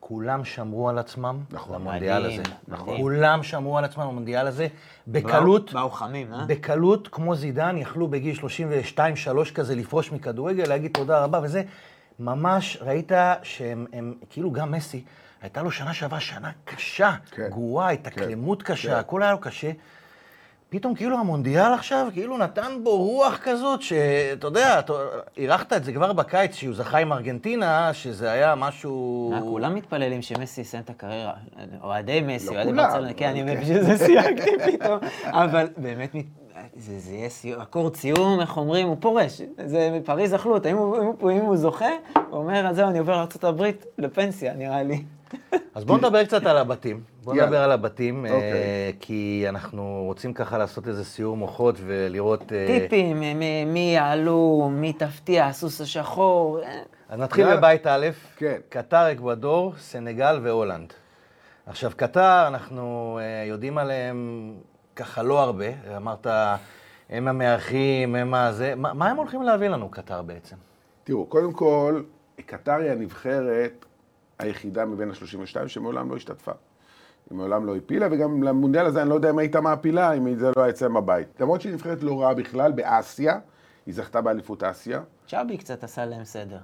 כולם שמרו על עצמם למונדיאל הזה. כולם שמרו על עצמם למונדיאל הזה, בקלות, בקלות, כמו זידן, יכלו בגיל שלושים ושתיים שלוש כזה לפרוש מכדורגל, להגיד תודה רבה, וזה ממש, ראית שהם, כאילו גם מסי, הייתה לו שנה שעברה, שנה קשה, גרועה, התאקלמות קשה, הכל היה לו קשה. פתאום כאילו המונדיאל עכשיו, כאילו נתן בו רוח כזאת, שאתה יודע, אירחת את זה כבר בקיץ, שהוא זכה עם ארגנטינה, שזה היה משהו... כולם מתפללים שמסי יסיים את הקריירה, אוהדי מסי, אוהדי ברצלונה, כן, אני מבין שזה סייגתי פתאום, אבל באמת זה יהיה אקורד סיום, איך אומרים, הוא פורש, זה מפריז החלוט, אם הוא זוכה, הוא אומר, אז זהו, אני עובר לארצות הברית לפנסיה, נראה לי. אז בואו נדבר קצת על הבתים, בואו נדבר על הבתים, כי אנחנו רוצים ככה לעשות איזה סיור מוחות ולראות... טיפים, מי יעלו, מי תפתיע, הסוס השחור. אז נתחיל בבית א', קטר, אקוודור, סנגל והולנד. עכשיו, קטר, אנחנו יודעים עליהם ככה לא הרבה, אמרת, הם המארחים, הם הזה, מה הם הולכים להביא לנו קטר בעצם? תראו, קודם כל, קטר היא הנבחרת, היחידה מבין ה-שלושים ושתיים שמעולם לא השתתפה. היא מעולם לא הפילה, וגם למונדיאל הזה אני לא יודע אם הייתה מהפילה, אם זה לא יצא מהבית. למרות שהיא נבחרת לא רעה בכלל, באסיה, היא זכתה באליפות אסיה. צ'אבי קצת עשה להם סדר.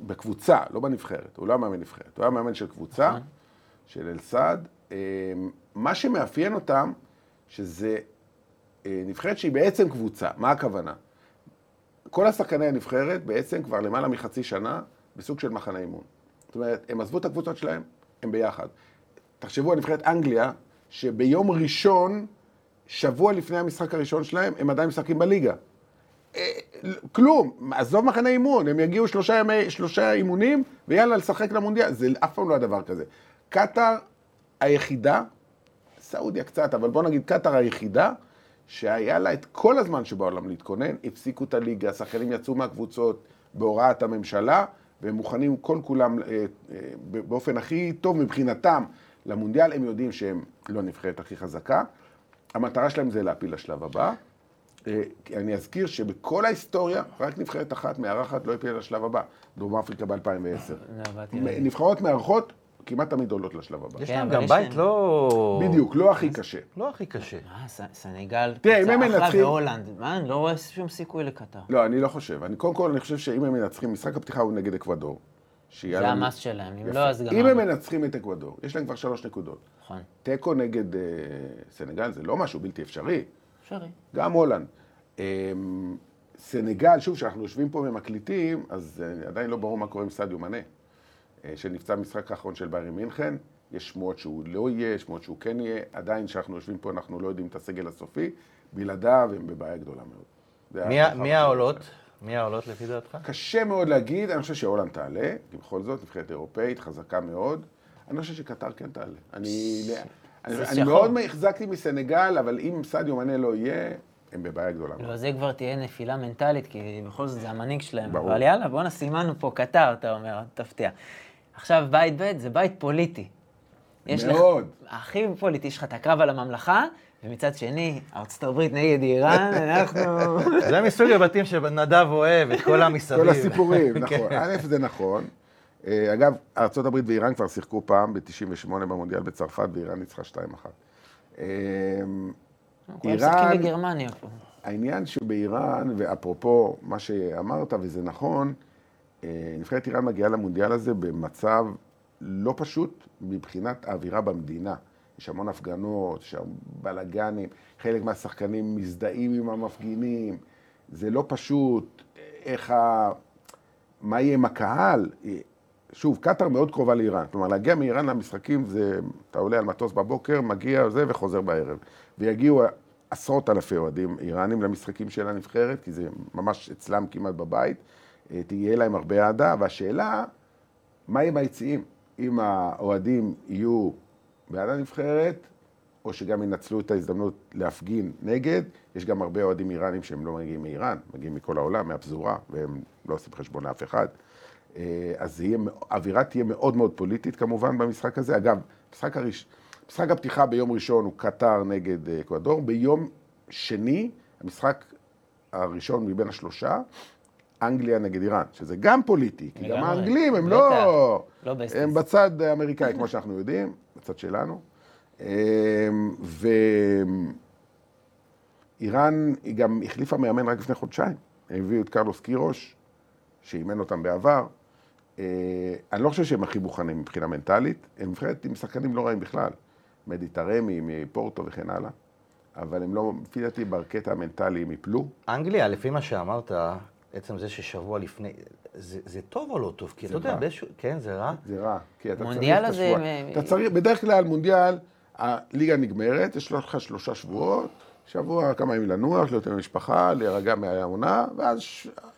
בקבוצה, לא בנבחרת, הוא לא מאמן נבחרת, הוא היה מאמן של קבוצה, של אלסעד. מה שמאפיין אותם, שזה נבחרת שהיא בעצם קבוצה. מה הכוונה? כל השחקני הנבחרת בעצם כבר למעלה מחצי שנה בסוג של מחנה אימון. זאת אומרת, הם עזבו את הקבוצות שלהם, הם ביחד. תחשבו על נבחרת אנגליה, שביום ראשון, שבוע לפני המשחק הראשון שלהם, הם עדיין משחקים בליגה. כלום, עזוב מחנה אימון, הם יגיעו שלושה, ימי, שלושה אימונים, ויאללה, לשחק למונדיאל, זה אף פעם לא הדבר כזה. קטר היחידה, סעודיה קצת, אבל בוא נגיד קטר היחידה, שהיה לה את כל הזמן שבעולם להתכונן, הפסיקו את הליגה, השחקנים יצאו מהקבוצות בהוראת הממשלה, והם מוכנים כל כולם באופן הכי טוב מבחינתם למונדיאל, הם יודעים שהם לא נבחרת הכי חזקה, המטרה שלהם זה להפיל לשלב הבא. אני אזכיר שבכל ההיסטוריה, רק נבחרת אחת מארחת לא הפילה לשלב הבא. דרום אפריקה ב-אלפיים ועשר. נבחרות מארחות כמעט תמיד עולות לשלב הבא. יש להם גם בית לא... בדיוק, לא הכי קשה. לא הכי קשה. סנגל, קצה והולנד. מה, אני לא רואה שום סיכוי לקטר. לא, אני לא חושב. קודם כל, אני חושב שאם הם מנצחים, משחק הפתיחה הוא נגד אקוודור. זה המס שלהם, אם לא, אז גם... אם הם מנצחים את אקוודור, יש להם כבר שלוש נקודות. נכון. טקו נגד סנגל זה לא משהו בלתי אפשרי. אפשרי. גם הולנד. סנגל, שוב, שאנחנו יושבים פה ומקליטים, אז עדיין לא ברור מה קורה עם סאדיו מאנה, שנפצע משחק האחרון של ביירן מינכן. יש שמועות שהוא לא יהיה, שמועות שהוא כן יהיה. עדיין שאנחנו יושבים פה, אנחנו לא יודעים את הסגל הסופי. בלעדיו הם בבעיה גדולה מאוד. מי העולות? מי העולות לפי דעתך? קשה מאוד להגיד, אני חושב שהולנד תעלה, כי בכל זאת נבחרת אירופאית, חזקה מאוד. אני חושב שקטר כן תעלה. אני, אני, אני מאוד החזקתי מסנגל, אבל אם סאדיו מאנה לא יהיה, הם בבעיה גדולה. לא, זה כבר תהיה נפילה מנטלית, כי בכל זאת זה המנהיג שלהם. ברור. אבל יאללה, בוא נסימנו פה קטר, אתה אומר, תפתיע. עכשיו בית בית זה בית פוליטי. מאוד. לך, הכי פוליטי, יש לך את הקרב על הממלכה, ומצד שני, ארצות הברית נגד איראן, אנחנו... זה מסוג הבתים שנדב אוהב, את כל המסביב. כל הסיפורים, נכון. א', זה נכון. אגב, ארצות הברית ואיראן כבר שיחקו פעם ב-תשעים ושמונה במונדיאל בצרפת, ואיראן ניצחה שתיים אחת. כולם משחקים בגרמניה פה. העניין שבאיראן, ואפרופו מה שאמרת, וזה נכון, נבחרת איראן מגיעה למונדיאל הזה במצב לא פשוט מבחינת האווירה במדינה. יש המון הפגנות, יש בלגנים, חלק מהשחקנים מזדהים עם המפגינים. זה לא פשוט, איך ה... מה יהיה עם הקהל? שוב, קטר מאוד קרובה לאיראן. כלומר, להגיע מאיראן למשחקים, זה... אתה עולה על מטוס בבוקר, מגיע זה וחוזר בערב. ויגיעו עשרות אלפי אוהדים איראנים למשחקים של הנבחרת, כי זה ממש אצלם כמעט בבית. תהיה להם הרבה אהדה, והשאלה, מה יהיה ביציעים? אם האוהדים יהיו בעד הנבחרת, או שגם ינצלו את ההזדמנות להפגין נגד, יש גם הרבה אוהדים איראנים שהם לא מגיעים מאיראן, מגיעים מכל העולם, מהפזורה, והם לא עושים חשבון לאף אחד. אז האווירה תהיה מאוד מאוד פוליטית כמובן במשחק הזה. אגב, משחק, הראש... משחק הפתיחה ביום ראשון הוא קטר נגד אקוודור, ביום שני, המשחק הראשון מבין השלושה, אנגליה נגד איראן, שזה גם פוליטי, כי גם האנגלים הם לא... הם בצד האמריקאי, כמו שאנחנו יודעים, בצד שלנו. ואיראן היא גם החליפה מאמן רק לפני חודשיים. הם הביאו את קרלוס קירוש, שאימן אותם בעבר. אני לא חושב שהם הכי מוכנים מבחינה מנטלית. הם מבחינת עם שחקנים לא רעים בכלל. מדיטרמי, מפורטו וכן הלאה. אבל הם לא, לפי דעתי, בקטע המנטלי הם יפלו. אנגליה, לפי מה שאמרת, עצם זה ששבוע לפני, זה, זה טוב או לא טוב? כי אתה יודע, באיזשהו, כן, זה רע? זה רע, כי אתה צריך את השבוע. אתה צריך, בדרך כלל מונדיאל, הליגה נגמרת, יש לך שלושה שבועות, שבוע כמה ימים לנוח, להיות עם המשפחה, להירגע מהעונה, ואז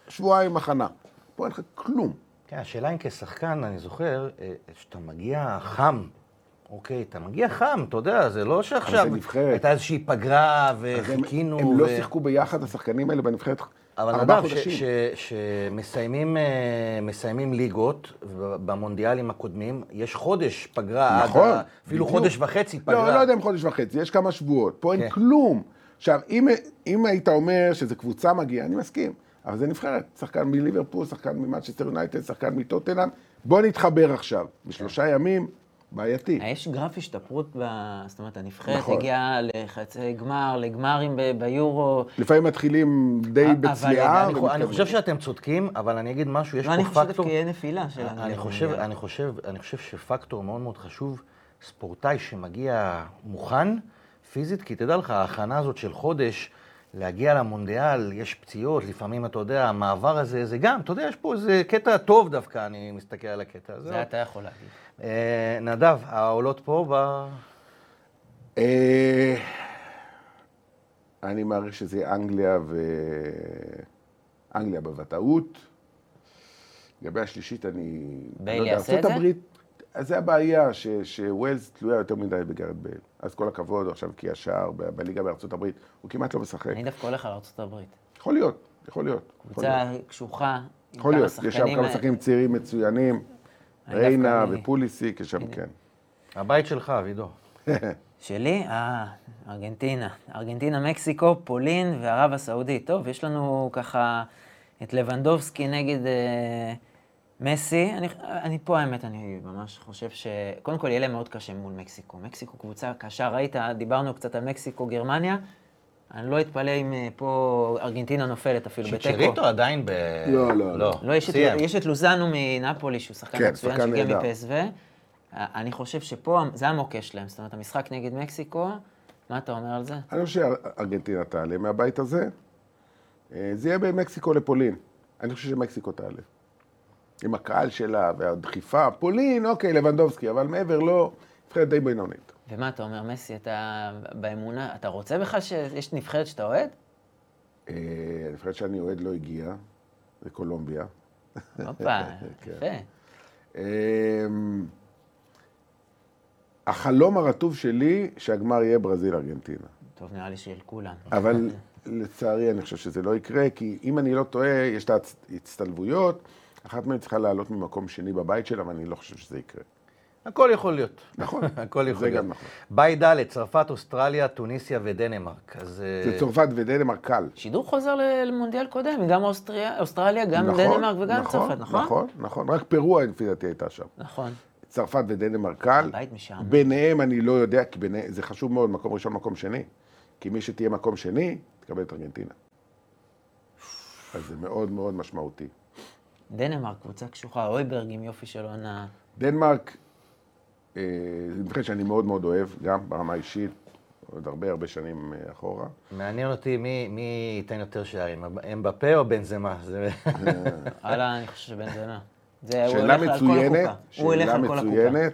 שבועיים מחנה. פה אין לך כלום. כן, השאלה אם כשחקן, אני זוכר, שאתה מגיע חם, אוקיי, אתה מגיע חם, אתה יודע, זה לא שעכשיו הייתה איזושהי פגרה וחיכינו. הם לא שיחקו ביחד, השחקנים האלה בנבחרת אבל נדב, שמסיימים ליגות במונדיאלים הקודמים, יש חודש פגרה, אפילו חודש וחצי פגרה. לא, לא יודע אם חודש וחצי, יש כמה שבועות, פה אין כלום. עכשיו, אם היית אומר שזו קבוצה מגיעה, אני מסכים, אבל זה נבחרת. שחקן מליברפול, שחקן ממנצ'סטר יונייטד, שחקן מטוטנהאם, בוא נתחבר עכשיו, בשלושה ימים. בעייתי. יש גרף השתפרות, זאת אומרת, הנבחרת הגיעה לחצי גמר, לגמרים ביורו. לפעמים מתחילים די בצליעה. אני חושב שאתם צודקים, אבל אני אגיד משהו, יש פה פקטור... אני חושבת כי אין נפילה של אנגליה. אני חושב שפקטור מאוד מאוד חשוב, ספורטאי שמגיע מוכן, פיזית, כי תדע לך, ההכנה הזאת של חודש, להגיע למונדיאל, יש פציעות, לפעמים אתה יודע, המעבר הזה, זה גם, אתה יודע, יש פה איזה קטע טוב דווקא, אני מסתכל על הקטע הזה. זה אתה יכול להגיד. נדב, העולות פה ב... אני מעריך שזה אנגליה ו... אנגליה בבטאות. לגבי השלישית, אני... בייל יעשה את זה? אז זה הבעיה שווילס תלויה יותר מדי בגארד בייל. אז כל הכבוד, עכשיו כי השער בליגה בארצות הברית, הוא כמעט לא משחק. אני דווקא הולך על ארצות הברית. יכול להיות, יכול להיות. קבוצה קשוחה. יכול להיות, יש שם כמה שחקנים צעירים מצוינים. ריינה ופוליסי, כשם כן. הבית שלך, אבידו. שלי? אה, ארגנטינה. ארגנטינה, מקסיקו, פולין וערב הסעודית. טוב, יש לנו ככה את לוונדובסקי נגד אה, מסי. אני, אני פה האמת, אני ממש חושב שקודם כל יהיה להם מאוד קשה מול מקסיקו. מקסיקו קבוצה קשה, ראית, דיברנו קצת על מקסיקו, גרמניה. אני לא אתפלא אם פה ארגנטינה נופלת אפילו בטקו. שצ'ריטו עדיין ב... לא, לא, לא. לא, יש את לוזאנו מנאפולי, שהוא שחקן מצוין שגיע מפסו. אני חושב שפה זה המוקש שלהם, זאת אומרת, המשחק נגד מקסיקו, מה אתה אומר על זה? אני חושב שארגנטינה תעלה מהבית הזה, זה יהיה במקסיקו לפולין. אני חושב שמקסיקו תעלה. עם הקהל שלה והדחיפה, פולין, אוקיי, לוונדובסקי, אבל מעבר לא, נבחרת די בינונית. ומה אתה אומר, מסי, אתה באמונה, אתה רוצה בכלל שיש נבחרת שאתה אוהד? הנבחרת שאני אוהד לא הגיעה, זה קולומביה. אופה, יפה. החלום הרטוב שלי שהגמר יהיה ברזיל-ארגנטינה. טוב, נראה לי שיהיה לכולן. אבל לצערי אני חושב שזה לא יקרה, כי אם אני לא טועה, יש לה הצטלבויות, אחת מהן צריכה לעלות ממקום שני בבית שלה, אבל אני לא חושב שזה יקרה. הכל יכול להיות. נכון. הכל יכול להיות. בית ד' צרפת, אוסטרליה, טוניסיה ודנמרק. זה צרפת ודנמרק קל. שידור חוזר למונדיאל קודם, גם אוסטרליה, גם דנמרק וגם צרפת, נכון? נכון, נכון. רק פרו לפי דעתי הייתה שם. נכון. צרפת ודנמרק קל. הבית משם. ביניהם אני לא יודע, כי זה חשוב מאוד, מקום ראשון, מקום שני. כי מי שתהיה מקום שני, תקבל את ארגנטינה. אז זה מאוד מאוד משמעותי. דנמרק, קבוצה קשוחה, אויברג עם יופי של עונה. דנמרק נבחרת שאני מאוד מאוד אוהב, גם ברמה אישית, עוד הרבה הרבה שנים אחורה. מעניין אותי מי ייתן יותר שערים, אמבפה או בן זמה? הלאה, אני חושב שבן זמה. שאלה מצוינת, שאלה מצוינת.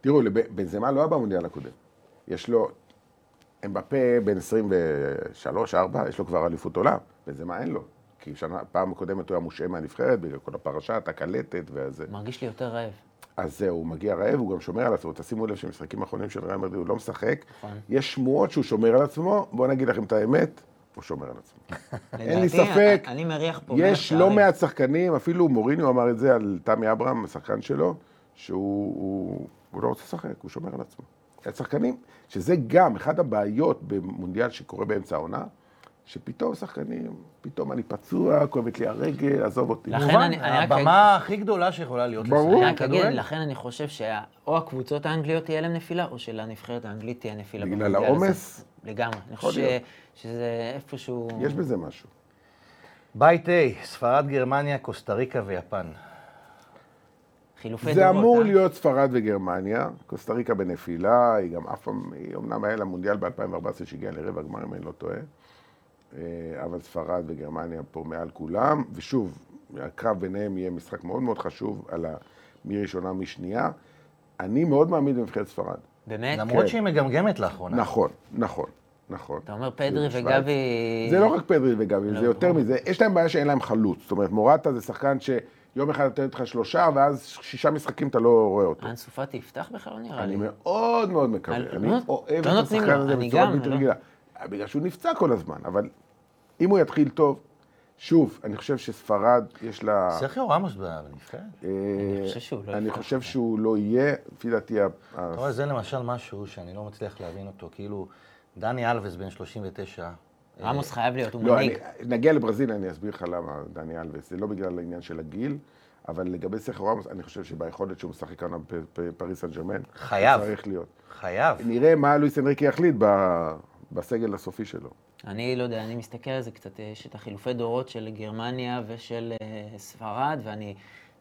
תראו, בן זמה לא היה במונדיאל הקודם. יש לו, אמבפה בין עשרים ושלוש ארבע, יש לו כבר אליפות עולם, בן זמה אין לו. כי פעם הקודמת הוא היה מושעה מהנבחרת, בגלל כל הפרשה, הקלטת וזה. מרגיש לי יותר רעב. אז זהו, הוא מגיע רעב, הוא גם שומר על עצמו. תשימו לב שהמשחקים האחרונים של ריאל מדריד הוא לא משחק. יש שמועות שהוא שומר על עצמו, בואו נגיד לכם את האמת, הוא שומר על עצמו. אין לי ספק, יש לא מעט שחקנים, אפילו מוריניו אמר את זה על תמי אברהם, השחקן שלו, שהוא לא רוצה לשחק, הוא שומר על עצמו. השחקנים, שזה גם אחת הבעיות במונדיאל שקורה באמצע העונה, שפתאום שחקנים, פתאום אני פצוע, כואבת לי הרגל, עזוב אותי. מובן, הבמה הכי גדולה שיכולה להיות לשחק. ברור, כדורגל. לכן אני חושב שאו הקבוצות האנגליות תהיה להם נפילה, או שלנבחרת האנגלית תהיה נפילה. בגלל העומס? לגמרי. אני חושב שזה איפשהו... יש בזה משהו. בית A, ספרד, גרמניה, קוסטה ריקה ויפן. זה אמור להיות ספרד וגרמניה, קוסטה ריקה בנפילה, היא גם אף פעם, היא אמנם היה למונדיאל ב-אלפיים וארבע עשרה שהגיעה לרבע הגמר, אם אני לא טועה. אבל ספרד וגרמניה פה מעל כולם, ושוב, הקרב ביניהם יהיה משחק מאוד מאוד חשוב על מי ראשונה, מי שנייה. אני מאוד מאמין במבחרת ספרד. באמת? למרות שהיא מגמגמת לאחרונה. נכון, נכון, נכון. אתה אומר פדרי וגבי... זה לא רק פדרי וגבי, זה יותר מזה. יש להם בעיה שאין להם חלוץ. זאת אומרת, מורטה זה שחקן שיום אחד נותן אותך שלושה, ואז שישה משחקים אתה לא רואה אותו. אנס ופאטי יפתח בכלל, נראה לי. אני מאוד מאוד מקווה. אני אוהב את השחקן הזה בצורה בלתי רגילה. בגלל שהוא נפצע כל הזמן, אבל אם הוא יתחיל טוב, שוב, אני חושב שספרד יש לה... סרחיו רמוס בנבחרת? אני חושב שהוא לא יהיה, לפי דעתי... אתה רואה, זה למשל משהו שאני לא מצליח להבין אותו, כאילו דני אלבס בן שלושים ותשע... רמוס חייב להיות, הוא מנהיג. נגיע לברזיל, אני אסביר לך למה דני אלבס, זה לא בגלל העניין של הגיל, אבל לגבי סרחיו רמוס, אני חושב שביכולת שהוא משחק כאן בפריז סן ז'רמן, חייב, חייב. נראה מה לואיס אנריקי יחליט בסגל הסופי שלו. אני לא יודע, אני מסתכל על זה קצת, יש את החילופי דורות של גרמניה ושל ספרד, ואני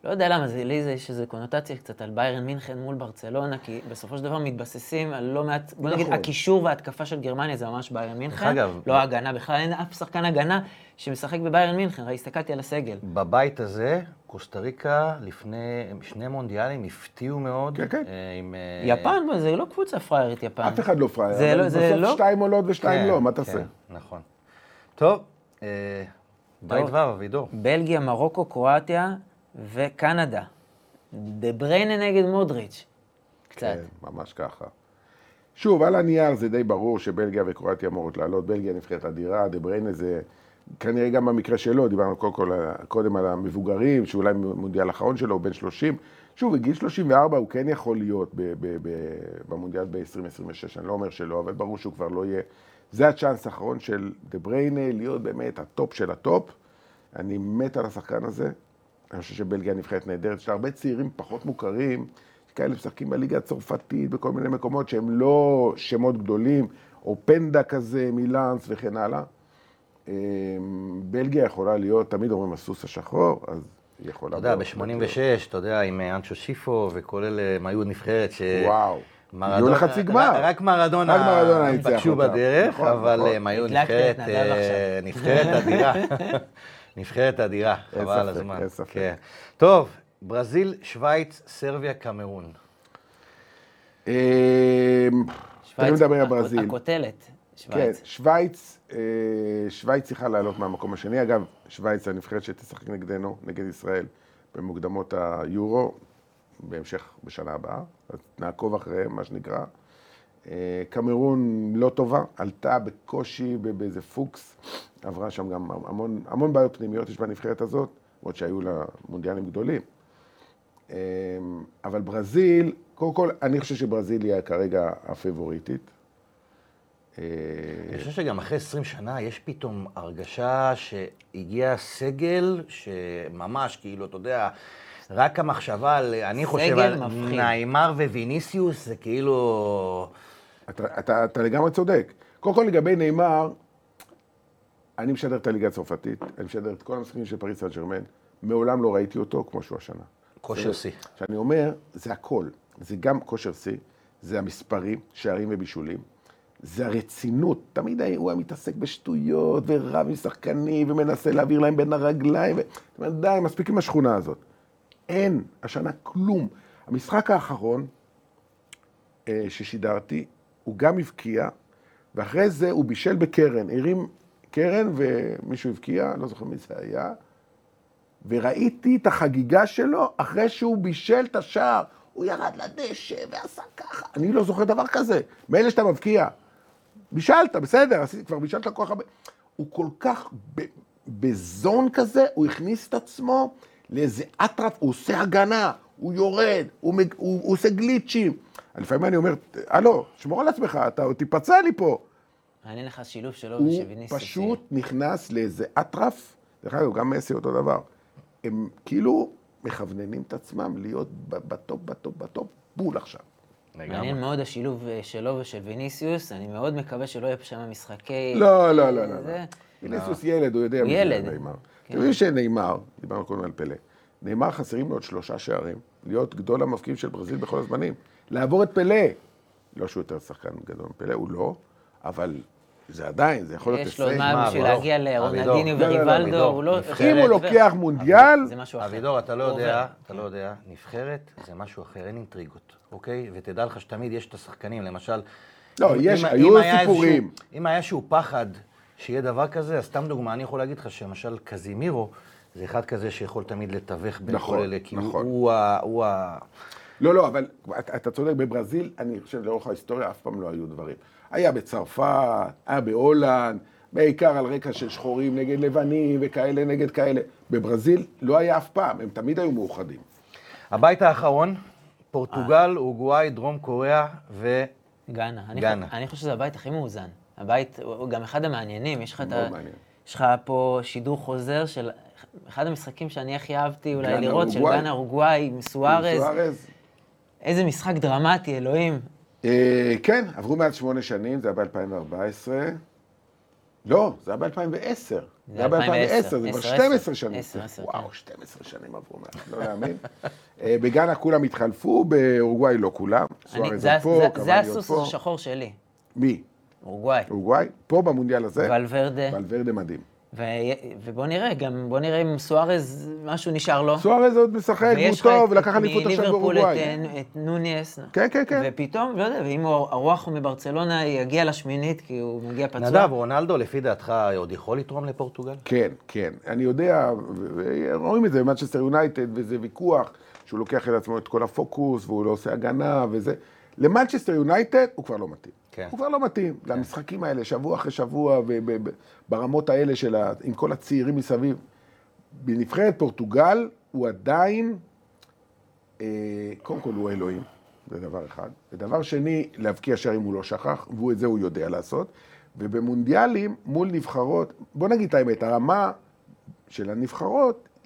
לא יודע למה, זה לי זה שזה קונוטציה קצת על ביירן מינכן מול ברצלונה, כי בסופו של דבר מתבססים על לא מעט, בוא נגיד, הקישור וההתקפה של גרמניה זה ממש ביירן מינכן, לא ההגנה, בכלל אין אף שחקן הגנה שמשחק בביירן מינכן, הסתכלתי על הסגל. בבית הזה, קוסטה ריקה לפני שני מונדיאלים הפתיעו מאוד. כן, כן. יפן, זה לא קבוצה פריירית יפן. אף אחד לא פרייר, בסוף שתיים עולות ושתיים לא, מה תעשה? נכון. טוב, בית ו' וידור. בלגיה, מרוקו, קרואטיה וקנדה. דבריינה נגד מודריץ'. קצת. ממש ככה. שוב, על הנייר זה די ברור שבלגיה וקרואטיה אמורות לעלות. בלגיה נבחרת אדירה, דבריינה זה... כנראה גם במקרה שלו, דיברנו קודם על המבוגרים, שאולי מונדיאל האחרון שלו הוא בן שלושים. שוב, בגיל שלושים וארבע הוא כן יכול להיות במונדיאל ב-עשרים עשרים ושש, אני לא אומר שלא, אבל ברור שהוא כבר לא יהיה. זה הצ'אנס האחרון של דברייני, להיות באמת הטופ של הטופ. אני מת על השחקן הזה. אני חושב שבלגיה נבחרת נהדרת, יש לה הרבה צעירים פחות מוכרים, כאלה משחקים בליגה הצרפתית, בכל מיני מקומות שהם לא שמות גדולים, או פנדה כזה, מילאנס וכן הלאה. בלגיה יכולה להיות, תמיד אומרים הסוס השחור, אז היא יכולה... אתה יודע, ב-שמונים ושש, אתה יודע, עם אנצ'ו שיפו וכל אלה, הם היו נבחרת ש... וואו, היו לחצי גמר. רק מרדונה פגשו בדרך, אבל הם היו נבחרת אדירה. נבחרת אדירה, חבל על הזמן. אין ספק, אין ספק. טוב, ברזיל, שוויץ, סרביה, קמרון. שוויץ, הכותלת. כן, שוויץ, שוויץ צריכה לעלות מהמקום השני. אגב, שוויץ הנבחרת שתשחק נגדנו, נגד ישראל, במוקדמות היורו, בהמשך בשנה הבאה. נעקוב אחריהם, מה שנקרא. קמרון לא טובה, עלתה בקושי, באיזה פוקס. עברה שם גם המון, המון בעיות פנימיות יש בנבחרת הזאת, עוד שהיו לה מונדיאלים גדולים. אבל ברזיל, קודם כל, אני חושב שברזיל היא כרגע הפייבוריטית. אני חושב שגם אחרי עשרים שנה יש פתאום הרגשה שהגיע סגל שממש כאילו, אתה יודע, רק המחשבה על, אני חושב על ניימאר וויניסיוס, זה כאילו... אתה, אתה, אתה לגמרי צודק. קודם כל לגבי ניימאר, אני משדר את הליגה הצרפתית, אני משדר את כל המשחקים של פריס סן ז'רמן, מעולם לא ראיתי אותו כמו שהוא השנה. כושר סי. כשאני אומר, זה הכל. זה גם כושר סי, זה המספרים, שערים ובישולים, זה הרצינות. תמיד הוא מתעסק בשטויות ורב עם שחקנים ומנסה להעביר להם בין הרגליים. ו... די, מספיק עם השכונה הזאת. אין השנה כלום. המשחק האחרון ששידרתי, הוא גם הבקיע, ואחרי זה הוא בישל בקרן, הרים... קרן ומישהו הבקיע, לא זוכר מי זה היה, וראיתי את החגיגה שלו אחרי שהוא בישל את השער, הוא ירד לדשא ועשה ככה, אני לא זוכר דבר כזה, מאלה שאתה מבקיע, בישלת, בסדר, כבר בישלת כל כך הרבה, הוא כל כך בזון כזה, הוא הכניס את עצמו לאיזה אטרף, הוא עושה הגנה, הוא יורד, הוא, מג... הוא, הוא עושה גליצ'ים, לפעמים אני אומר, אלו, שמור על עצמך, אתה תיפצע לי פה, מעניין לך השילוב שלו ושוויניס... הוא פשוט נכנס לאיזה אטרף, דרך אגב, גם מסי אותו דבר. הם כאילו מכווננים את עצמם להיות בטופ, בטופ, בטופ, בול עכשיו. מעניין מאוד השילוב שלו ושל ויניסיוס, אני מאוד מקווה שלא יהיה שם משחקי... לא, לא, לא, לא. ויניסיוס ילד, הוא יודע... ילד. אתם יודעים שניימאר, דיברנו קודם על פלה, ניימאר חסרים לו עוד שלושה שערים, להיות גדול המבקיעים של ברזיל בכל הזמנים, לעבור את פלה. לא שהוא יותר שחקן גדול מפלה, הוא לא. אבל זה עדיין, זה יכול להיות עשרים. יש לו מה בשביל להגיע לרונלדיניו וריבלדו. אם הוא לוקח מונדיאל... אבידור, אתה לא יודע, אתה לא יודע, נבחרת זה משהו אחר, אין אינטריגות, אוקיי? ותדע לך שתמיד יש את השחקנים, למשל... לא, היו סיפורים. אם היה שהוא פחד שיהיה דבר כזה, אז סתם דוגמה, אני יכול להגיד לך שלמשל קזימירו, זה אחד כזה שיכול תמיד לתווך בין כל אלה, כי הוא ה... לא, לא, אבל אתה צודק, בברזיל, אני חושב, לאורך ההיסטוריה אף פעם לא היו דברים. היה בצרפת, היה בהולנד, בעיקר על רקע של שחורים נגד לבנים וכאלה נגד כאלה. בברזיל לא היה אף פעם, הם תמיד היו מאוחדים. הבית האחרון, פורטוגל, אורוגוואי, דרום קוריאה ו... גאנה. אני חושב שזה הבית הכי מאוזן. הבית, הוא גם אחד המעניינים, יש לך את ה... יש לך פה שידור חוזר של... אחד המשחקים שאני הכי אהבתי אולי לראות, של גאנה, אורוגוואי, עם סוארס. איזה משחק דרמטי, אלוהים. כן, עברו מעט שמונה שנים, זה היה ב-אלפיים וארבע עשרה. לא, זה היה ב-אלפיים ועשר. זה היה ב-אלפיים ועשר, זה כבר שתים עשרה שנים. וואו, שתים עשרה שנים עברו מעט, לא להאמין. בגאנה כולם התחלפו, באורוגוואי לא כולם. סוארס פה, קוואליו פה. זה הסוס השחור שלי. מי? אורוגוואי. אורוגוואי, פה במונדיאל הזה. ולוורדה. ולוורדה מדהים. ובוא נראה, גם בוא נראה אם סוארס, משהו נשאר לו. סוארס עוד משחק, הוא טוב, ולקח אליפות עכשיו באורוגוואי. מליברפול את נוניאס. כן, כן, כן. ופתאום, לא יודע, ואם הרוח הוא מברצלונה, יגיע לשמינית, כי הוא מגיע פצוע. נדב, רונלדו, לפי דעתך, עוד יכול לתרום לפורטוגל? כן, כן. אני יודע, רואים את זה, במנצ'סטר יונייטד, וזה ויכוח, שהוא לוקח את עצמו את כל הפוקוס, והוא לא עושה הגנה, וזה. למנצ'סטר יונייטד הוא כבר לא מתאים. הוא כבר לא מתאים למשחקים האלה, שבוע אחרי שבוע, ברמות האלה עם כל הצעירים מסביב. בנבחרת פורטוגל הוא עדיין, קודם כל הוא אלוהים, זה דבר אחד. ודבר שני, להבקיע שערים הוא לא שכח, והוא את זה הוא יודע לעשות. ובמונדיאלים, מול נבחרות, בוא נגיד את האמת, הרמה של הנבחרות,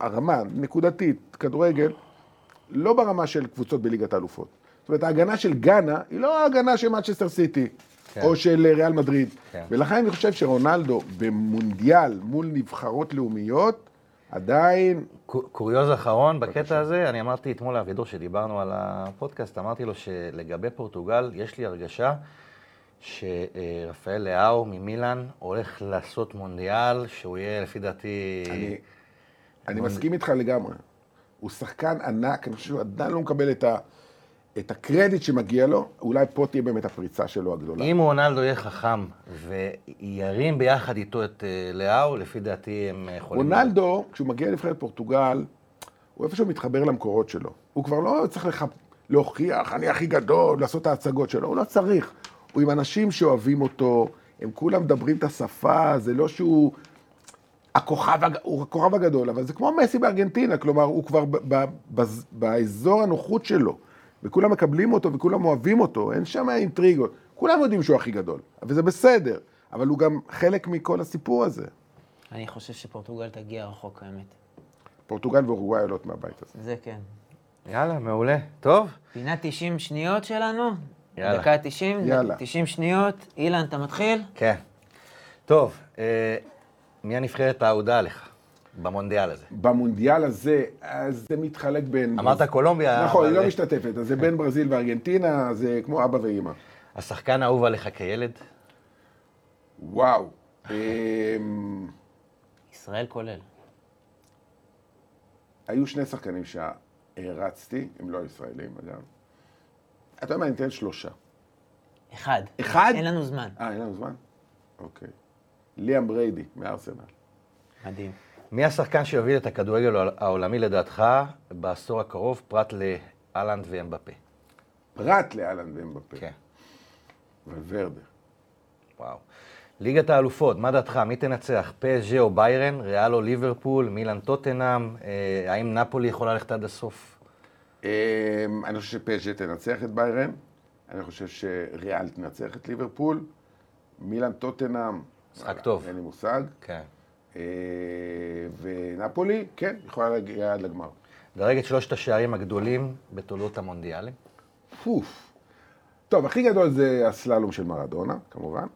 הרמה נקודתית, כדורגל, לא ברמה של קבוצות בליגת האלופות. זאת אומרת, ההגנה של גאנה היא לא ההגנה של מנצ'סטר סיטי, כן. או של ריאל מדריד. כן. ולכן אני חושב שרונלדו במונדיאל מול נבחרות לאומיות, עדיין... קוריוז אחרון בקטע בקשה. הזה, אני אמרתי אתמול לאבידור שדיברנו על הפודקאסט, אמרתי לו שלגבי פורטוגל יש לי הרגשה שרפאל לאו ממילן הולך לעשות מונדיאל, שהוא יהיה לפי דעתי... אני, אני מונד... מסכים איתך לגמרי. הוא שחקן ענק, אני חושב שהוא עדיין לא מקבל את ה... את הקרדיט שמגיע לו, אולי פה תהיה באמת הפריצה שלו הגדולה. אם רונלדו יהיה חכם וירים ביחד איתו את לאו, לפי דעתי הם יכולים... רונלדו, כשהוא מגיע לנבחרת פורטוגל, הוא איפשהו מתחבר למקורות שלו. הוא כבר לא צריך לח... להוכיח, אני הכי גדול, לעשות את ההצגות שלו, הוא לא צריך. הוא עם אנשים שאוהבים אותו, הם כולם מדברים את השפה, זה לא שהוא... הכוכב, הוא הכוכב הגדול, אבל זה כמו מסי בארגנטינה, כלומר, הוא כבר ב... ב... ב... באזור הנוחות שלו. וכולם מקבלים אותו וכולם אוהבים אותו, אין שם אינטריגות. כולם יודעים שהוא הכי גדול, וזה בסדר, אבל הוא גם חלק מכל הסיפור הזה. אני חושב שפורטוגל תגיע רחוק, האמת. פורטוגל ואורוגוואי עולות מהבית הזה. זה כן. יאללה, מעולה. טוב. פינה תשעים שניות שלנו. יאללה. דקה תשעים, יאללה. תשעים שניות. אילן, אתה מתחיל? כן. טוב, אה, מי הנבחרת האהודה עליך? במונדיאל הזה. במונדיאל הזה, אז זה מתחלק בין... אמרת קולומביה... נכון, היא לא משתתפת, אז זה בין ברזיל וארגנטינה, זה כמו אבא ואמא. השחקן האהוב עליך כילד? וואו. ישראל כולל. היו שני שחקנים שהרצתי, הם לא ישראלים, אגב. אתה אומר, אני אתן שלושה. אחד. אחד? אין לנו זמן. אה, אין לנו זמן? אוקיי. ליאם בריידי, מארסנל. מדהים. מי השחקן שיוביל את הכדורגל העולמי לדעתך בעשור הקרוב, פרט לאלנד ואמבפה? פרט לאלנד ואמבפה? כן. וורדר. וואו. ליגת האלופות, מה דעתך? מי תנצח? פי אס ג'י או ביירן, ריאל או ליברפול, מילאן טוטנהאם, האם נאפולי יכולה ללכת עד הסוף? אני חושב שפי אס ג'י תנצח את ביירן, אני חושב שריאל תנצח את ליברפול, מילאן טוטנהאם... משחק טוב. אין לי מושג. כן. ונפולי, כן, יכולה להגיע עד לגמר. דרג את שלושת השערים הגדולים בתולדות המונדיאלים. פוף. טוב, הכי גדול זה הסללום של מרדונה, כמובן.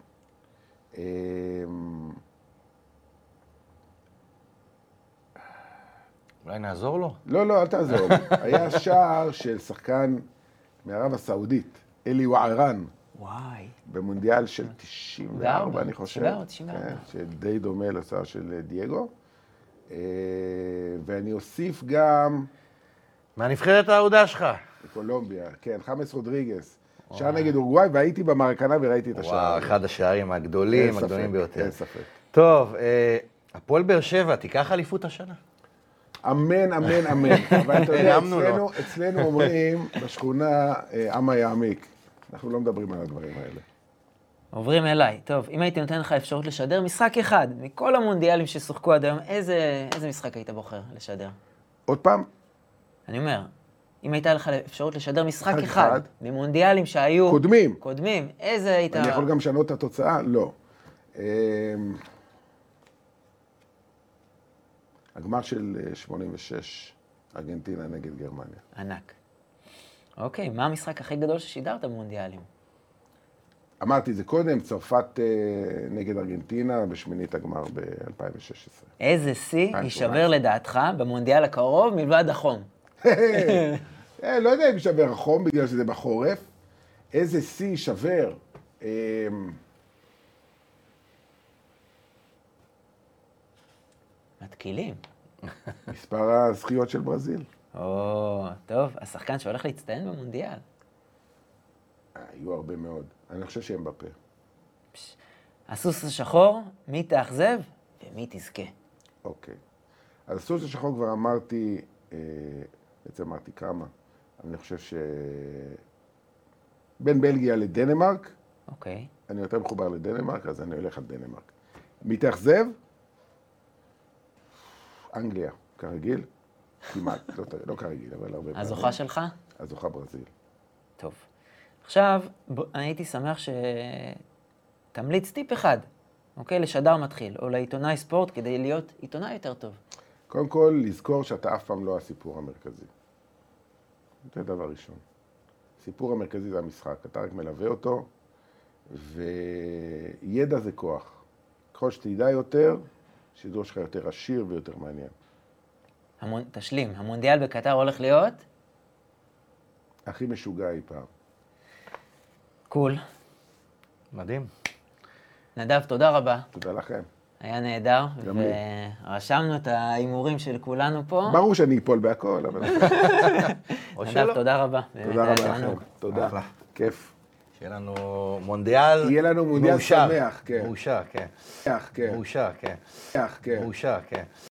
אולי נעזור לו? לא, לא, אל תעזור. היה שער של שחקן מערב הסעודית, אלי ווארן. וואי. במונדיאל של תשעים וארבע, אני חושב. תשעים וארבע, תשעים וארבע. שדי דומה לצער של דיאגו. ואני אוסיף גם... מהנבחרת האהודה שלך. בקולומביה, כן, חמאס רודריגס. שער נגד אורוגוואי, והייתי במרקנה וראיתי את השער. וואו, אחד השערים הגדולים, הגדולים ביותר. אין ספק. טוב, הפועל באר שבע, תיקח אליפות השנה. אמן, אמן, אמן. אבל אתה יודע, אצלנו אומרים בשכונה, עם היעמיק. אנחנו לא מדברים על הדברים האלה. עוברים אליי. טוב, אם הייתי נותן לך אפשרות לשדר משחק אחד, מכל המונדיאלים ששוחקו עד היום, איזה, איזה משחק היית בוחר לשדר? עוד פעם? אני אומר, אם הייתה לך אפשרות לשדר משחק אחד, אחד ממונדיאלים שהיו... קודמים. קודמים, איזה היית... אני יכול גם לשנות את התוצאה? לא. הגמר של שמונים ושש, ארגנטינה נגד גרמניה. ענק. אוקיי, מה המשחק הכי גדול ששידרת במונדיאלים? אמרתי, זה קודם, צרפת נגד ארגנטינה בשמינית הגמר ב-אלפיים ושש עשרה. איזה שיא יישבר לדעתך במונדיאל הקרוב מלבד החום? לא יודע אם יישבר החום בגלל שזה בחורף. איזה שיא יישבר? מתקילים. מספר הזכיות של ברזיל. או, טוב, השחקן שהולך להצטיין במונדיאל. היו הרבה מאוד. אני חושב שהם בפה. הסוס השחור, מי תאכזב ומי תזכה. אוקיי. אז הסוס השחור כבר אמרתי, בעצם אמרתי כמה, אבל אני חושב ש... בין בלגיה לדנמרק, אוקיי. אני יותר מחובר לדנמרק, אז אני הולך על דנמרק. מתאכזב? אנגליה, כרגיל. כמעט, לא כרגיל, אבל הרבה פעמים. הזוכה שלך? הזוכה ברזיל. טוב. עכשיו, אני הייתי שמח שתמליץ טיפ אחד, אוקיי? לשדר מתחיל, או לעיתונאי ספורט, כדי להיות עיתונאי יותר טוב. קודם כל, לזכור שאתה אף פעם לא הסיפור המרכזי. זה דבר ראשון. הסיפור המרכזי זה המשחק, אתה רק מלווה אותו, וידע זה כוח. ככל שתדע יותר, שידור שלך יותר עשיר ויותר מעניין. המונ... תשלים, המונדיאל בקטר הולך להיות? הכי משוגע אי פעם. קול. מדהים. נדב, תודה רבה. תודה לכם. היה נהדר, ורשמנו את האימורים של כולנו פה. ברור שאני אפול בהכל, אבל... נדב, תודה רבה. תודה רבה לכם. תודה. כיף. שיהיה לנו מונדיאל... יהיה לנו מונדיאל שמח, כן. מאושר, כן. מאושר, כן. מאושר, כן.